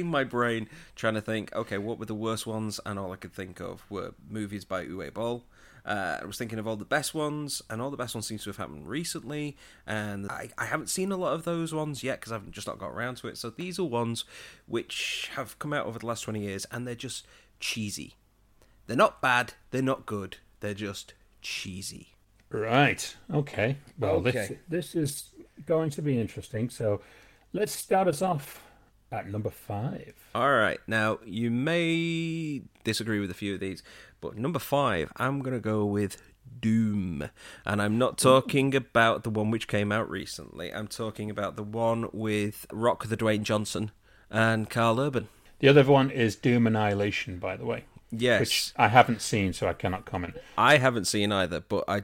my brain trying to think, okay, what were the worst ones? And all I could think of were movies by Uwe Boll. I was thinking of all the best ones, and all the best ones seem to have happened recently, and I haven't seen a lot of those ones yet because I've just not got around to it. So these are ones which have come out over the last 20 years, and they're just cheesy. They're not bad, they're not good, they're just cheesy. Right, okay. Well, okay. This is going to be interesting, so let's start us off at number 5. All right. Now, you may disagree with a few of these, but number 5, I'm going to go with Doom. And I'm not talking about the one which came out recently. I'm talking about the one with Rock the Dwayne Johnson and Karl Urban. The other one is Doom Annihilation, by the way. Yes. Which I haven't seen, so I cannot comment. I haven't seen either, but I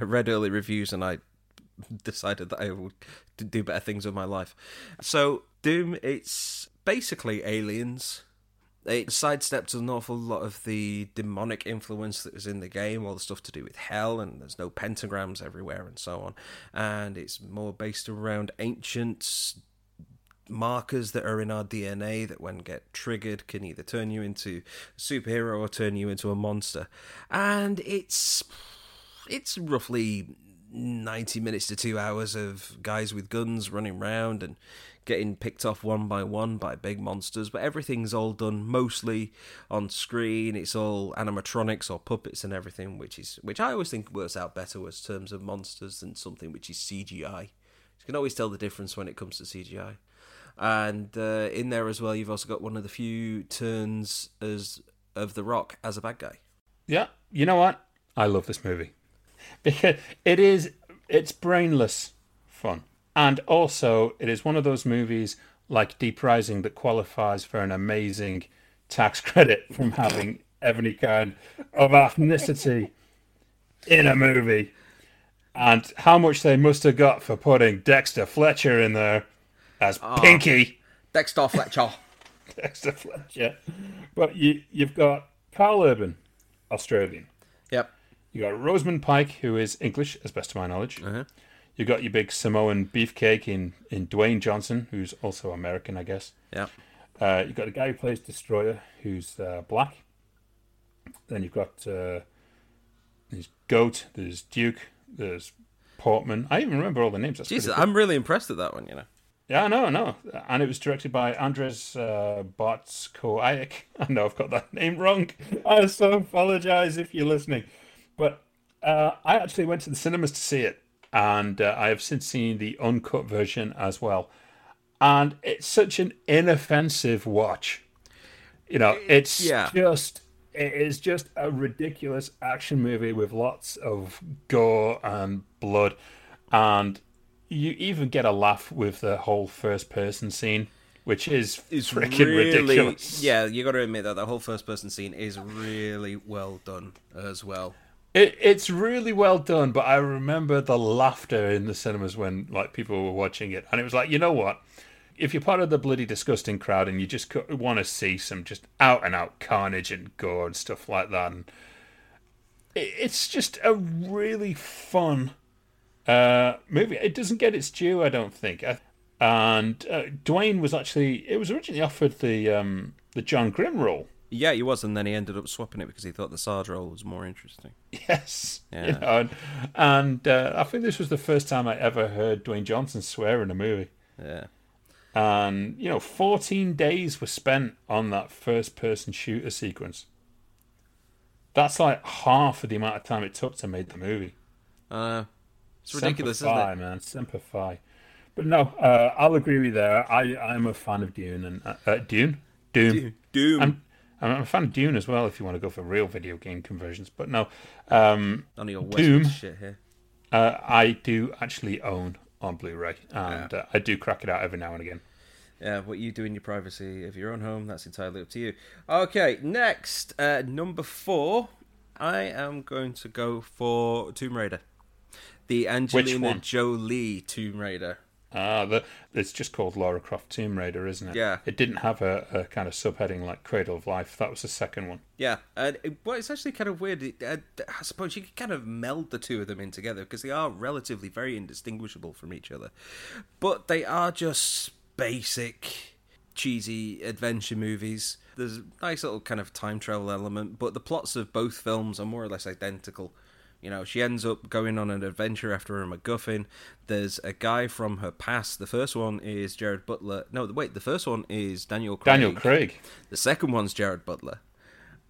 read early reviews and I decided that I would do better things with my life. So Doom, it's basically Aliens. It sidesteps an awful lot of the demonic influence that was in the game, all the stuff to do with hell, and there's no pentagrams everywhere and so on. And it's more based around ancient markers that are in our DNA that when get triggered can either turn you into a superhero or turn you into a monster. And it's roughly 90 minutes to 2 hours of guys with guns running around and getting picked off one by one by big monsters, but everything's all done mostly on screen. It's all animatronics or puppets and everything, which I always think works out better in terms of monsters than something which is CGI. You can always tell the difference when it comes to CGI. And in there as well, you've also got one of the few turns of The Rock as a bad guy. Yeah, you know what? I love this movie. Because it's brainless fun. And also, it is one of those movies like Deep Rising that qualifies for an amazing tax credit from having every kind of ethnicity in a movie. And how much they must have got for putting Dexter Fletcher in there as Pinky. Dexter Fletcher. Dexter Fletcher. But you've got Carl Urban, Australian. Yep. You got Rosamund Pike, who is English, as best of my knowledge. Uh-huh. You got your big Samoan beefcake in Dwayne Johnson, who's also American, I guess. Yeah. You got a guy who plays Destroyer, who's black. Then you've got there's Goat, there's Duke, there's Portman. I even remember all the names. That's Jesus, I'm really impressed at that one, you know. Yeah, I know. And it was directed by Andres Bartkowiak. I know I've got that name wrong. I so apologize if you're listening. But I actually went to the cinemas to see it, and I have since seen the uncut version as well. And it's such an inoffensive watch. You know, it is just a ridiculous action movie with lots of gore and blood. And you even get a laugh with the whole first-person scene, which is freaking really ridiculous. Yeah, you got to admit that the whole first-person scene is really well done as well. It's really well done, but I remember the laughter in the cinemas when like people were watching it, and it was like, you know what? If you're part of the bloody disgusting crowd and you just want to see some just out and out carnage and gore and stuff like that, and it's just a really fun movie. It doesn't get its due, I don't think. And Dwayne was originally offered the John Grimm role. Yeah, he was, and then he ended up swapping it because he thought the Sarge role was more interesting. Yes. Yeah. You know, and I think this was the first time I ever heard Dwayne Johnson swear in a movie. Yeah. And, you know, 14 days were spent on that first-person shooter sequence. That's like half of the amount of time it took to make the movie. It's ridiculous, isn't it? Man. Semper Fi. But no, I'll agree with you there. I'm a fan of Dune. And Doom. I'm a fan of Dune as well, if you want to go for real video game conversions. But no, none of your Doom shit here. I do actually own on Blu-ray, and I do crack it out every now and again. Yeah, what you do in your privacy of your own home, that's entirely up to you. Okay, next, number 4, I am going to go for Tomb Raider. The Angelina Jolie Tomb Raider. It's just called Lara Croft Tomb Raider, isn't it? Yeah. It didn't have a kind of subheading like Cradle of Life. That was the second one. Yeah. It's actually kind of weird. I suppose you could kind of meld the two of them in together because they are relatively very indistinguishable from each other. But they are just basic, cheesy adventure movies. There's a nice little kind of time travel element, but the plots of both films are more or less identical. You know, she ends up going on an adventure after a MacGuffin. There's a guy from her past. The first one is Jared Butler. No, wait, the first one is Daniel Craig. The second one's Jared Butler.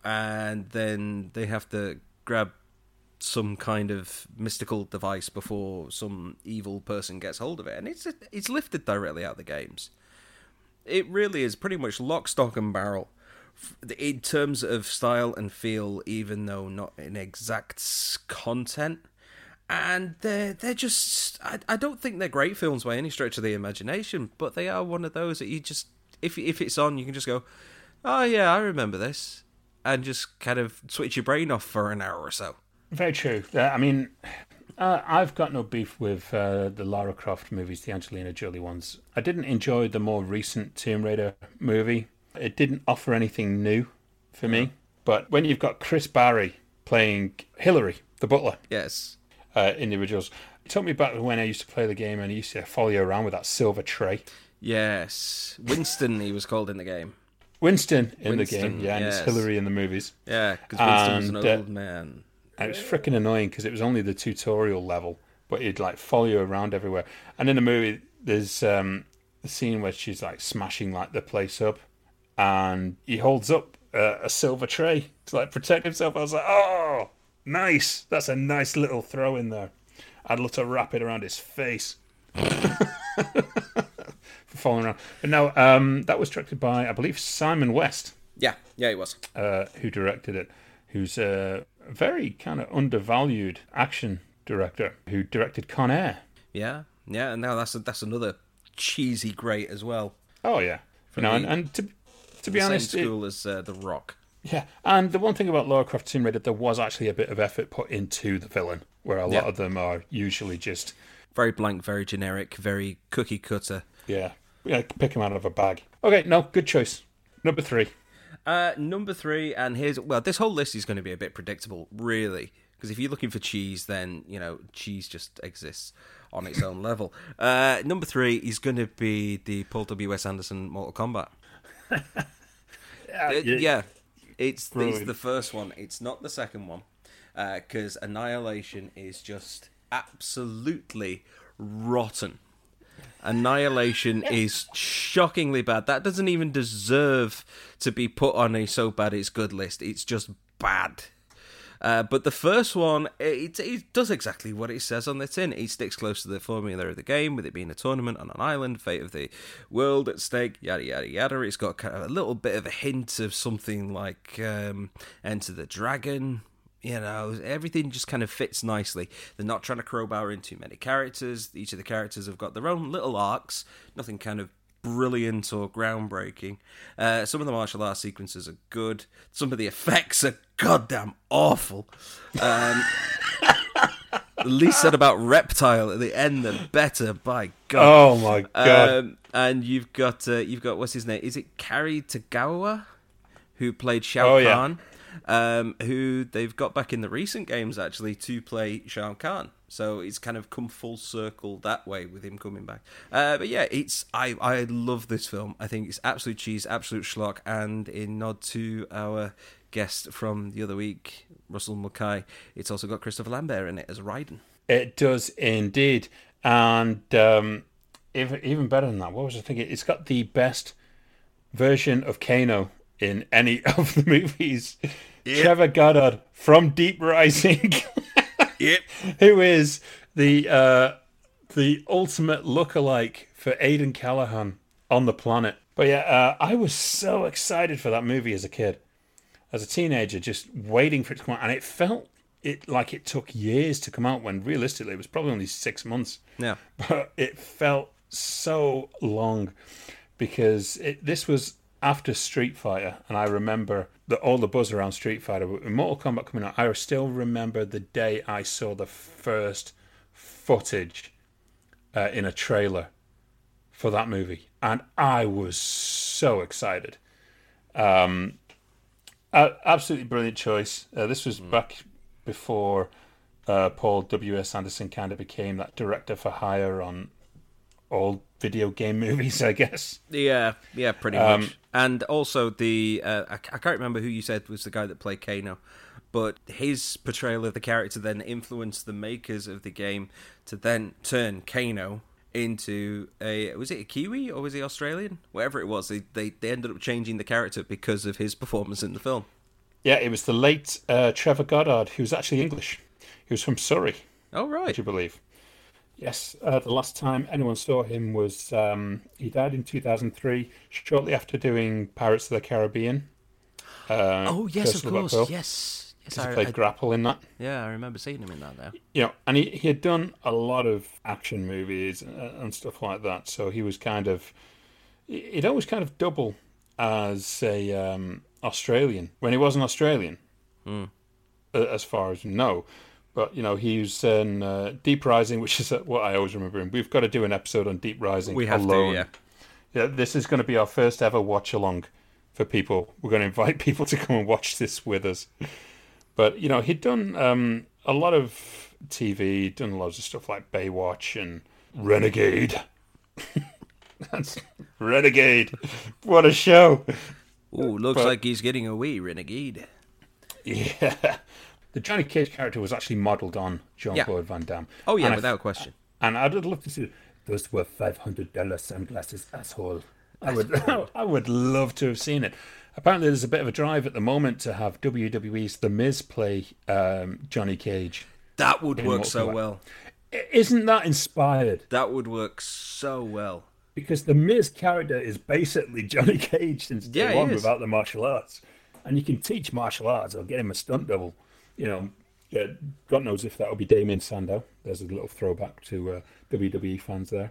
And then they have to grab some kind of mystical device before some evil person gets hold of it. And it's lifted directly out of the games. It really is pretty much lock, stock and barrel. In terms of style and feel, even though not in exact content, and they're just, I don't think they're great films by any stretch of the imagination, but they are one of those that you just, if it's on, you can just go, oh yeah, I remember this, and just kind of switch your brain off for an hour or so. Very true. I mean, I've got no beef with the Lara Croft movies, the Angelina Jolie ones. I didn't enjoy the more recent Tomb Raider movie. It didn't offer anything new for me. But when you've got Chris Barry playing Hillary, the butler, yes, in the originals, it took me back to when I used to play the game and I used to follow you around with that silver tray. Yes. Winston, he was called in the game. Winston in the game, yeah, and yes. It's Hillary in the movies. Yeah, because Winston was an old man. And it was freaking annoying because it was only the tutorial level, but he'd like follow you around everywhere. And in the movie, there's the scene where she's like smashing like the place up, and he holds up a silver tray to like protect himself. I was like, oh, nice! That's a nice little throw in there. I'd love to wrap it around his face. For following around. But no, that was directed by, I believe, Simon West. Yeah, he was. Who directed it? Who's a very kind of undervalued action director who directed Con Air. Yeah, and now that's another cheesy great as well. Oh yeah, and to be honest, same school as The Rock. Yeah, and the one thing about Lara Croft Tomb Raider, there was actually a bit of effort put into the villain, where a lot of them are usually just very blank, very generic, very cookie cutter. Yeah, pick him out of a bag. Okay, no, good choice. Number three, and here's... Well, this whole list is going to be a bit predictable, really, because if you're looking for cheese, then, cheese just exists on its own level. Number three is going to be the Paul W.S. Anderson Mortal Kombat. It's the first one. It's not the second one, because Annihilation is just absolutely rotten. Annihilation is shockingly bad. That doesn't even deserve to be put on a so bad it's good list. It's just bad. But the first one, it does exactly what it says on the tin. It sticks close to the formula of the game, with it being a tournament on an island, fate of the world at stake, yada, yada, yada. It's got kind of a little bit of a hint of something like Enter the Dragon. Everything just kind of fits nicely. They're not trying to crowbar in too many characters. Each of the characters have got their own little arcs. Nothing kind of brilliant or groundbreaking. Some of the martial arts sequences are good. Some of the effects are goddamn awful. The least said about Reptile at the end, the better. By God! Oh my God! And you've got what's his name? Is it Kari Tagawa, who played Shao Kahn? Yeah. Who they've got back in the recent games, actually, to play Shao Kahn. So it's kind of come full circle that way with him coming back. But yeah, I love this film. I think it's absolute cheese, absolute schlock, and in nod to our guest from the other week, Russell Mulcahy, it's also got Christopher Lambert in it as Raiden. It does indeed. And even better than that, what was I thinking? It's got the best version of Kano in any of the movies. Yep. Trevor Goddard from Deep Rising, yep, who is the ultimate lookalike for Aidan Callahan on the planet. But yeah, I was so excited for that movie as a kid, as a teenager, just waiting for it to come out, and it felt like it took years to come out when realistically it was probably only 6 months. Yeah, but it felt so long because this was after Street Fighter, and I remember all the buzz around Street Fighter. With Mortal Kombat coming out, I still remember the day I saw the first footage in a trailer for that movie, and I was so excited. Absolutely brilliant choice. This was back before Paul W.S. Anderson kind of became that director for hire on all video game movies, I guess. Yeah, pretty much. And also the I can't remember who you said was the guy that played Kano, but his portrayal of the character then influenced the makers of the game to then turn Kano into was it a Kiwi or was he Australian? Whatever it was, they ended up changing the character because of his performance in the film. Yeah, it was the late Trevor Goddard, who's actually English. He was from Surrey. Oh right, would you believe? Yes, the last time anyone saw him was he died in 2003, shortly after doing Pirates of the Caribbean. Yes, of course, yes. Because he played Grapple in that. Yeah, I remember seeing him in that there. And he had done a lot of action movies and stuff like that, so he was kind of... He'd always kind of double as a Australian, when he was an Australian, as far as we know. But, he was in Deep Rising, which is what I always remember. And we've got to do an episode on Deep Rising alone. Yeah, this is going to be our first ever watch-along for people. We're going to invite people to come and watch this with us. But, he'd done a lot of TV, done loads of stuff like Baywatch and Renegade. That's Renegade. What a show. Ooh, looks like he's getting away, Renegade. Yeah. The Johnny Cage character was actually modelled on Jean-Claude Van Damme. Oh, yeah, without question. And I'd love to see... Those were $500 sunglasses, asshole. I would love to have seen it. Apparently, there's a bit of a drive at the moment to have WWE's The Miz play Johnny Cage. That would work so well. Isn't that inspired? That would work so well. Because the Miz character is basically Johnny Cage since day one without the martial arts. And you can teach martial arts or get him a stunt double. You know, God knows if that will be Damien Sandow. There's a little throwback to WWE fans there.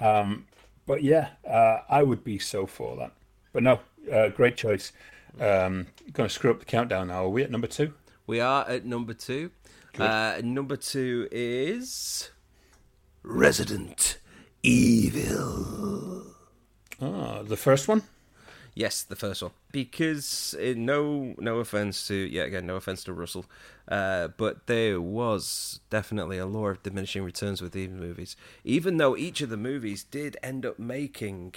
But I would be so for that. But no, great choice. Going to screw up the countdown now. Are we at number two? We are at number two. Number two is Resident Evil. Oh, the first one? Yes, the first one. Because no offense to Russell, but there was definitely a law of diminishing returns with these movies. Even though each of the movies did end up making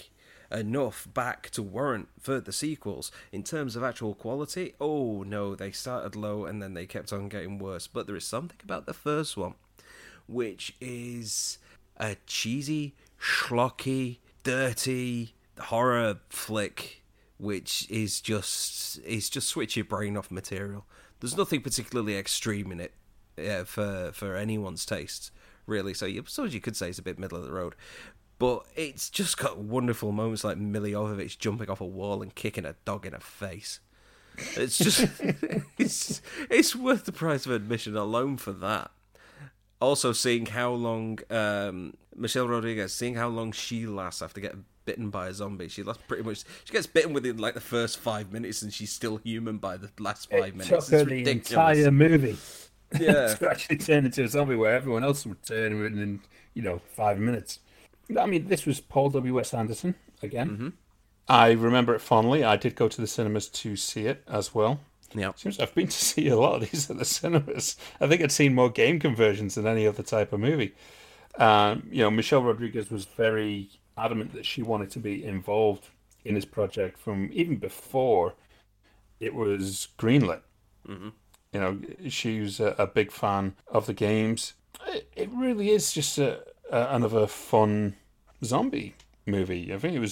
enough back to warrant further sequels, in terms of actual quality, oh no, they started low and then they kept on getting worse. But there is something about the first one, which is a cheesy, schlocky, dirty horror flick. Which is just switch your brain off material. There's nothing particularly extreme in it for anyone's taste, really. So you could say it's a bit middle of the road. But it's just got wonderful moments like Milla Jovovich jumping off a wall and kicking a dog in the face. It's just it's worth the price of admission alone for that. Also, seeing how long Michelle Rodriguez, she lasts after getting bitten by a zombie. She gets bitten within like the first 5 minutes and she's still human by the last 5 minutes. It's ridiculous. The entire movie to actually turn into a zombie where everyone else would turn within 5 minutes. I mean, this was Paul W.S. Anderson again. Mm-hmm. I remember it fondly. I did go to the cinemas to see it as well. Yeah, I've been to see a lot of these at the cinemas. I think I'd seen more game conversions than any other type of movie. Michelle Rodriguez was very adamant that she wanted to be involved in this project from even before it was greenlit. Mm-hmm. She was a big fan of the games. It really is just another fun zombie movie. I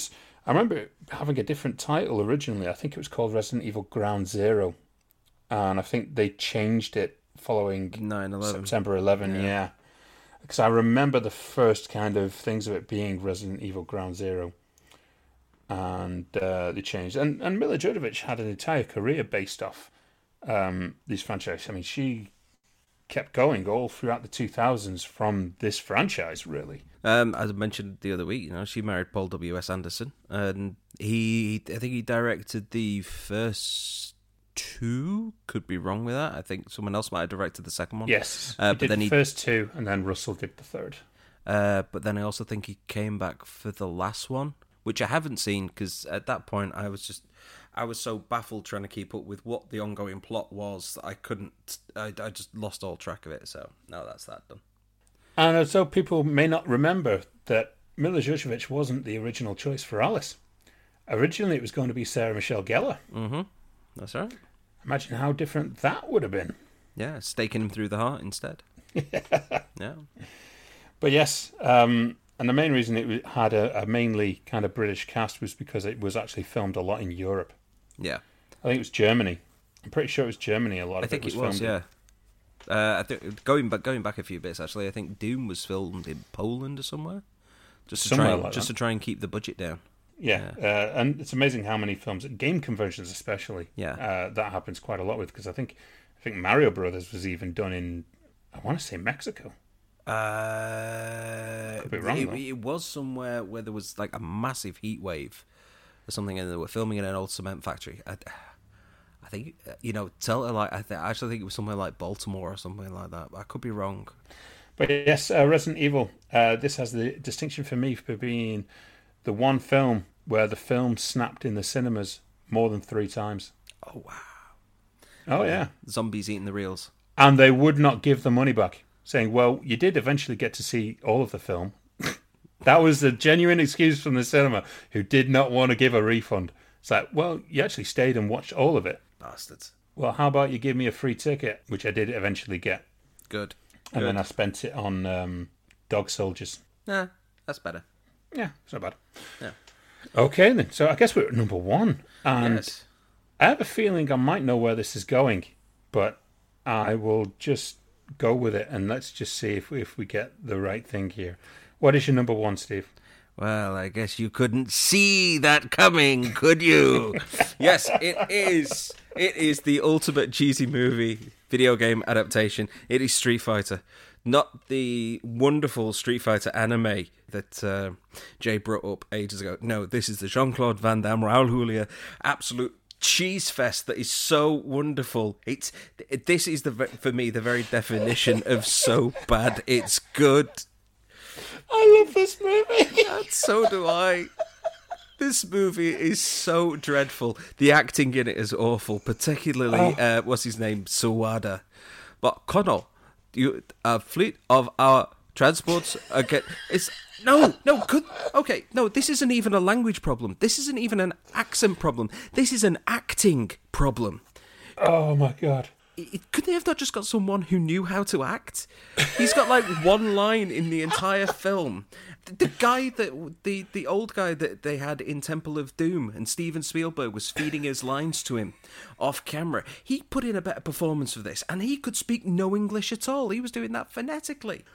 remember it having a different title originally. I think it was called Resident Evil Ground Zero, and I think they changed it following 9/11. September 11. Yeah. Because I remember the first kind of things of it being Resident Evil Ground Zero. And they changed. And Milla Jovovich had an entire career based off these franchises. I mean, she kept going all throughout the 2000s from this franchise, really. As I mentioned the other week, she married Paul W.S. Anderson. And I think he directed the first two, could be wrong with that. I think someone else might have directed the second one. Yes, he did the first two, and then Russell did the third. But then I also think he came back for the last one, which I haven't seen because at that point I was so baffled trying to keep up with what the ongoing plot was that I couldn't. I just lost all track of it. So now that's that done. And so people may not remember that Milla Jovovich wasn't the original choice for Alice. Originally, it was going to be Sarah Michelle Gellar. Mm-hmm. That's right. Imagine how different that would have been. Yeah, staking him through the heart instead. Yeah. But yes, and the main reason it had a mainly kind of British cast was because it was actually filmed a lot in Europe. Yeah. I think it was Germany. I'm pretty sure it was Germany a lot of it was filmed. I think it was, yeah. I think going back a few bits, actually, I think Doom was filmed in Poland or somewhere. Just to try and keep the budget down. Yeah, yeah. And it's amazing how many films, game conversions especially, that happens quite a lot with, because I think Mario Brothers was even done in, I want to say, Mexico. Could be wrong, it was somewhere where there was like a massive heat wave or something, and they were filming in an old cement factory. I think, I actually think it was somewhere like Baltimore or something like that, but I could be wrong. But yes, Resident Evil, this has the distinction for me for being the one film where the film snapped in the cinemas more than 3 times. Oh, wow. Oh, yeah. Zombies eating the reels. And they would not give the money back, saying, well, you did eventually get to see all of the film. That was a genuine excuse from the cinema, who did not want to give a refund. It's like, well, you actually stayed and watched all of it. Bastards. Well, how about you give me a free ticket, which I did eventually get. Good. And then I spent it on Dog Soldiers. Nah, that's better. Yeah, it's not bad. Yeah. Okay, then. So I guess we're at number one. And yes. I have a feeling I might know where this is going, but I will just go with it and let's just see if we get the right thing here. What is your number one, Steve? Well, I guess you couldn't see that coming, could you? Yes, it is. It is the ultimate cheesy movie video game adaptation. It is Street Fighter. Not the wonderful Street Fighter anime that Jay brought up ages ago. No, this is the Jean-Claude Van Damme, Raul Julia, absolute cheese fest that is so wonderful. This is, for me, the very definition of so bad it's good. I love this movie. And so do I. This movie is so dreadful. The acting in it is awful, particularly, what's his name, Sawada. But Kono, a fleet of our transports again. This isn't even a language problem. This isn't even an accent problem. This is an acting problem. Oh my God. Could they have not just got someone who knew how to act? He's got like one line in the entire film. The guy that the old guy that they had in Temple of Doom, and Steven Spielberg was feeding his lines to him off camera. He put in a better performance of this, and he could speak no English at all. He was doing that phonetically.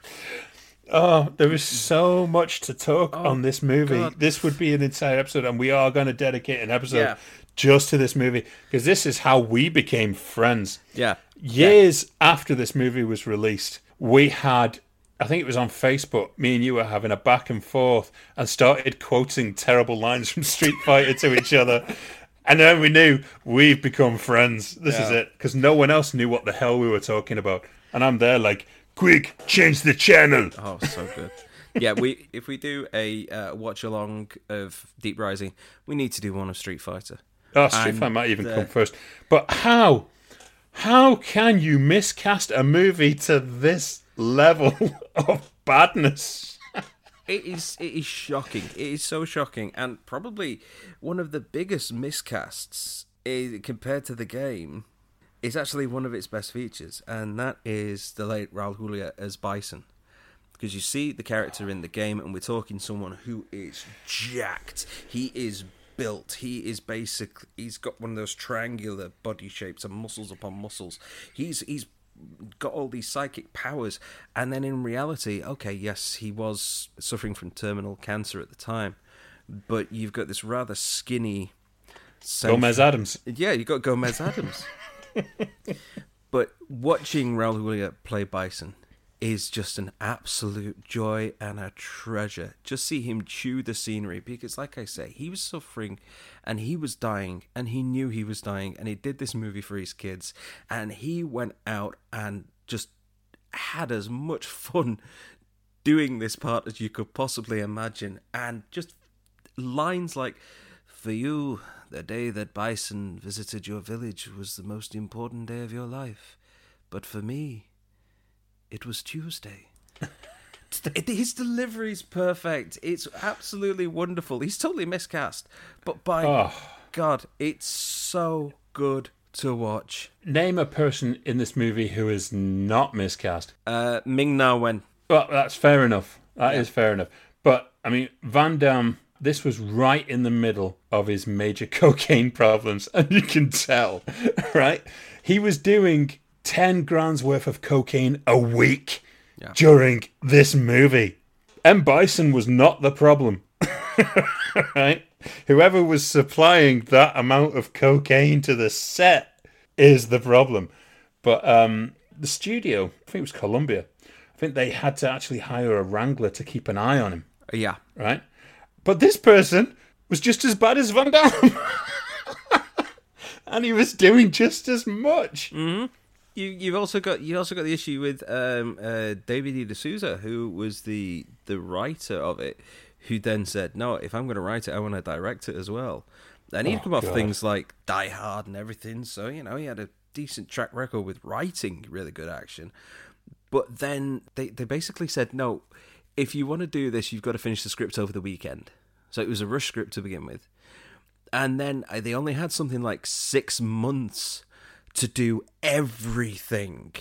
Oh, there is so much to talk on this movie. God. This would be an entire episode, and we are going to dedicate an episode just to this movie, because this is how we became friends. Yeah. Years after this movie was released, we had, I think it was on Facebook, me and you were having a back and forth and started quoting terrible lines from Street Fighter to each other. And then we knew we've become friends. This is it. Because no one else knew what the hell we were talking about. And I'm there like, quick, change the channel. Oh, so good. Yeah, if we do a watch along of Deep Rising, we need to do one of Street Fighter. Oh, Street Fighter might even come first. But how can you miscast a movie to this level of badness? It is shocking. It is so shocking, and probably one of the biggest miscasts compared to the game is actually one of its best features, and that is the late Raul Julia as Bison. Because you see the character in the game, and we're talking someone who is jacked. He is built. He's got one of those triangular body shapes and muscles upon muscles. He's got all these psychic powers. And then in reality, okay, yes, he was suffering from terminal cancer at the time, but you've got this rather skinny... Gomez Adams. Yeah, you've got Gomez Adams. But watching Raul Julia play Bison is just an absolute joy and a treasure. Just see him chew the scenery, because like I say, he was suffering and he was dying, and he knew he was dying, and he did this movie for his kids, and he went out and just had as much fun doing this part as you could possibly imagine. And just lines like, for you, the day that Bison visited your village was the most important day of your life, but for me, it was Tuesday. His delivery's perfect. It's absolutely wonderful. He's totally miscast. But by God, it's so good to watch. Name a person in this movie who is not miscast. Ming-Na Wen. Well, that's fair enough. That is fair enough. But, I mean, Van Damme, this was right in the middle of his major cocaine problems. And you can tell, right? He was doing 10 grand's worth of cocaine a week during this movie. M. Bison was not the problem, right? Whoever was supplying that amount of cocaine to the set is the problem. But the studio, I think it was Columbia, I think they had to actually hire a wrangler to keep an eye on him. Yeah. Right? But this person was just as bad as Van Damme. And he was doing just as much. Mm-hmm. You've also got the issue with David E. D'Souza, who was the writer of it, who then said, "No, if I'm going to write it, I want to direct it as well." And he'd come off things like Die Hard and everything, so you know he had a decent track record with writing really good action. But then they basically said, "No, if you want to do this, you've got to finish the script over the weekend. So it was a rush script to begin with. And then they only had something like 6 months to do everything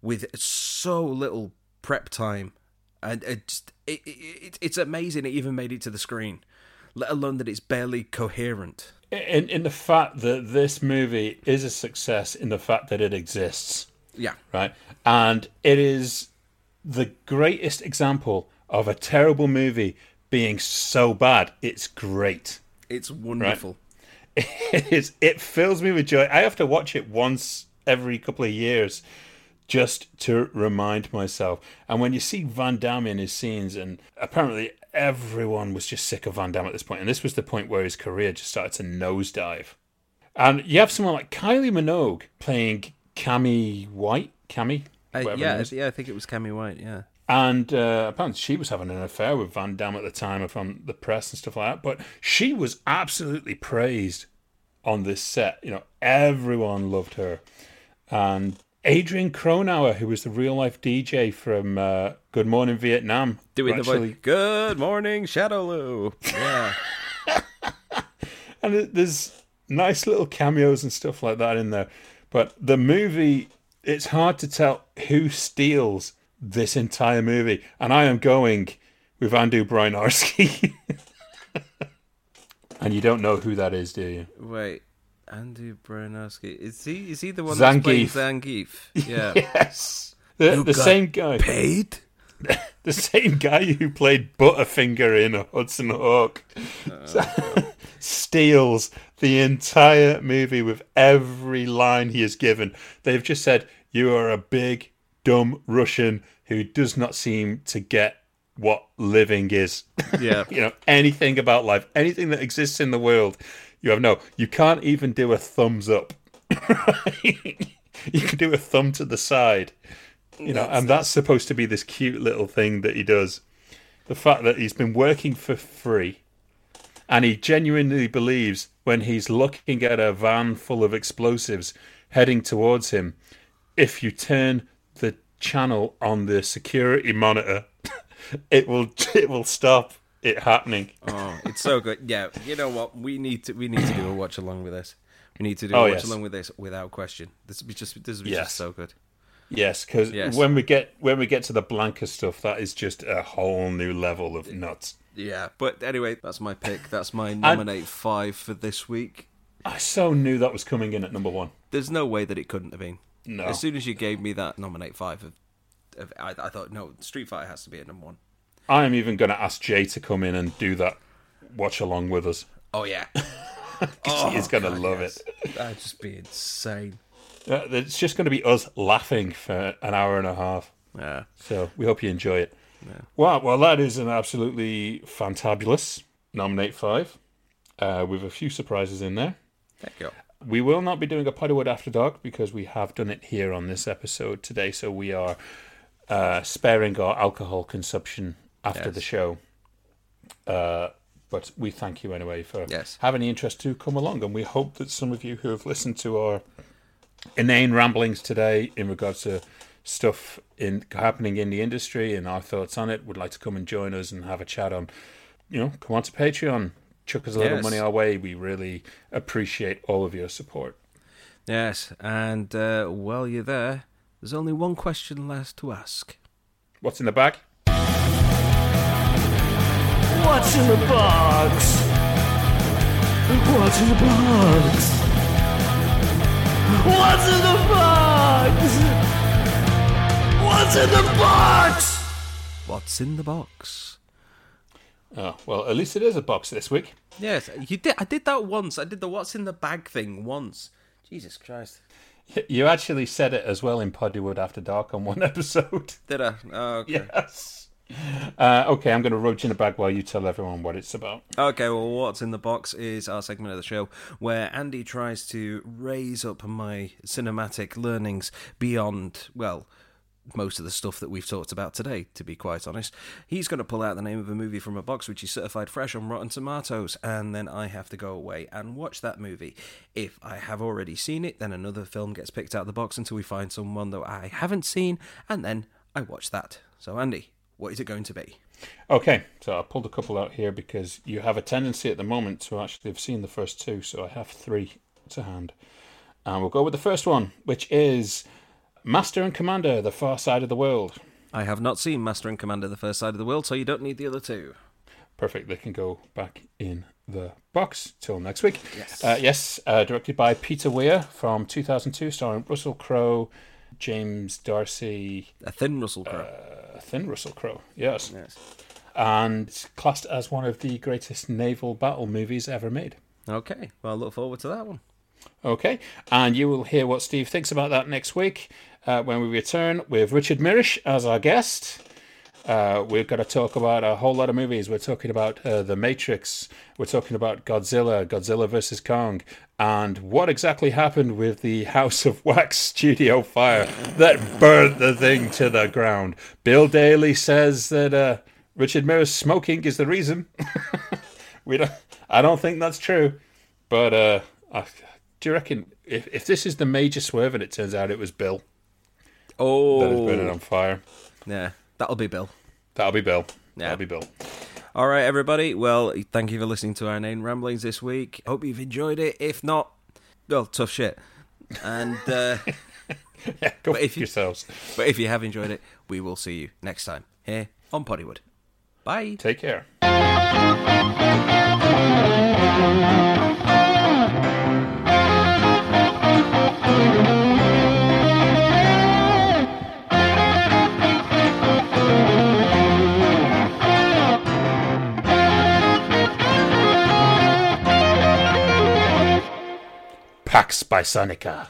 with so little prep time. And it's amazing it even made it to the screen, let alone that it's barely coherent. In the fact that this movie is a success, in the fact that it exists. Yeah. Right? And it is the greatest example of a terrible movie being so bad, it's great. It's wonderful. Right? It is. It fills me with joy. I have to watch it once every couple of years just to remind myself. And when you see Van Damme in his scenes, and apparently everyone was just sick of Van Damme at this point, and this was the point where his career just started to nosedive. And you have someone like Kylie Minogue playing Cammy White. Cammy? Yeah, I think it was Cammy White, yeah. And apparently she was having an affair with Van Damme at the time from the press and stuff like that. But she was absolutely praised on this set. You know, everyone loved her. And Adrian Cronauer, who was the real-life DJ from Good Morning Vietnam. Doing the voice, Good Morning Shadowloo. Yeah. And there's nice little cameos and stuff like that in there. But the movie, it's hard to tell who steals this entire movie, and I am going with Andrew Brynarsky. And you don't know who that is, do you? Wait, Andrew Brynarsky, is he the one Zangief. That's playing Zangief? Yeah. Yes, the same guy. Paid? The same guy who played Butterfinger in Hudson Hawk steals the entire movie with every line he is given. They've just said, "You are a big dumb Russian who does not seem to get what living is." Yeah. You know, anything about life, anything that exists in the world, you have no. You can't even do a thumbs up. You can do a thumb to the side. You know, and that's supposed to be this cute little thing that he does. The fact that he's been working for free, and he genuinely believes when he's looking at a van full of explosives heading towards him, if you turn the channel on the security monitor, it will stop it happening. Oh, it's so good. Yeah, you know what? We need to do a watch along with this. We need to do a watch along with this without question. This will be just so good. Yes, because when we get to the Blanca stuff, that is just a whole new level of nuts. Yeah, but anyway, that's my pick. That's my nominate 5 for this week. I so knew that was coming in at number 1. There's no way that it couldn't have been. No. As soon as you gave me that nominate 5, I thought, no, Street Fighter has to be at number 1. I am even going to ask Jay to come in and do that watch along with us. Oh, yeah. He's going to love it. That'd just be insane. It's just going to be us laughing for an hour and a half. Yeah. So we hope you enjoy it. Yeah. Well, that is an absolutely fantabulous nominate 5 with a few surprises in there. Thank you. We will not be doing a Poddywood After Dark because we have done it here on this episode today, so we are sparing our alcohol consumption after the show. But we thank you anyway for having the interest to come along, and we hope that some of you who have listened to our inane ramblings today in regards to stuff happening in the industry and our thoughts on it would like to come and join us and have a chat on, come on to Patreon. Chuck us a little money our way. We really appreciate all of your support. Yes, and while you're there, there's only one question left to ask. What's in the bag? What's in the box? What's in the box? What's in the box? What's in the box? What's in the box? Oh, well, at least it is a box this week. Yes, you did. I did that once. I did the what's in the bag thing once. Jesus Christ. You actually said it as well in Poddywood After Dark on one episode. Did I? Oh, okay. Yes. Okay, I'm going to roach in the bag while you tell everyone what it's about. Okay, well, what's in the box is our segment of the show where Andy tries to raise up my cinematic learnings beyond, well, most of the stuff that we've talked about today, to be quite honest. He's going to pull out the name of a movie from a box which is certified fresh on Rotten Tomatoes, and then I have to go away and watch that movie. If I have already seen it, then another film gets picked out of the box until we find someone that I haven't seen, and then I watch that. So, Andy, What is it going to be? Okay, so I pulled a couple out here because you have a tendency at the moment to actually have seen the first two, so I have three to hand. And we'll go with the first one, which is Master and Commander, The Far Side of the World. I have not seen Master and Commander, The Far Side of the World, so you don't need the other two. Perfect, they can go back in the box till next week. Yes, directed by Peter Weir from 2002, starring Russell Crowe, James Darcy. A thin Russell Crowe. Yes. And it's classed as one of the greatest naval battle movies ever made. Okay, well, I look forward to that one. Okay, and you will hear what Steve thinks about that next week when we return with Richard Mirisch as our guest. We've got to talk about a whole lot of movies. We're talking about The Matrix. We're talking about Godzilla vs. Kong. And what exactly happened with the House of Wax studio fire that burnt the thing to the ground? Bill Daly says that Richard Mirisch smoking is the reason. I don't think that's true. But do you reckon if this is the major swerve and it turns out it was Bill that has burned it on fire? Yeah. That'll be Bill. Yeah. That'll be Bill. All right, everybody. Well, thank you for listening to our Name Ramblings this week. Hope you've enjoyed it. If not, well, tough shit. And yeah, go fuck yourselves. But if you have enjoyed it, we will see you next time here on Poddywood. Bye. Take care. Pax by Sonica.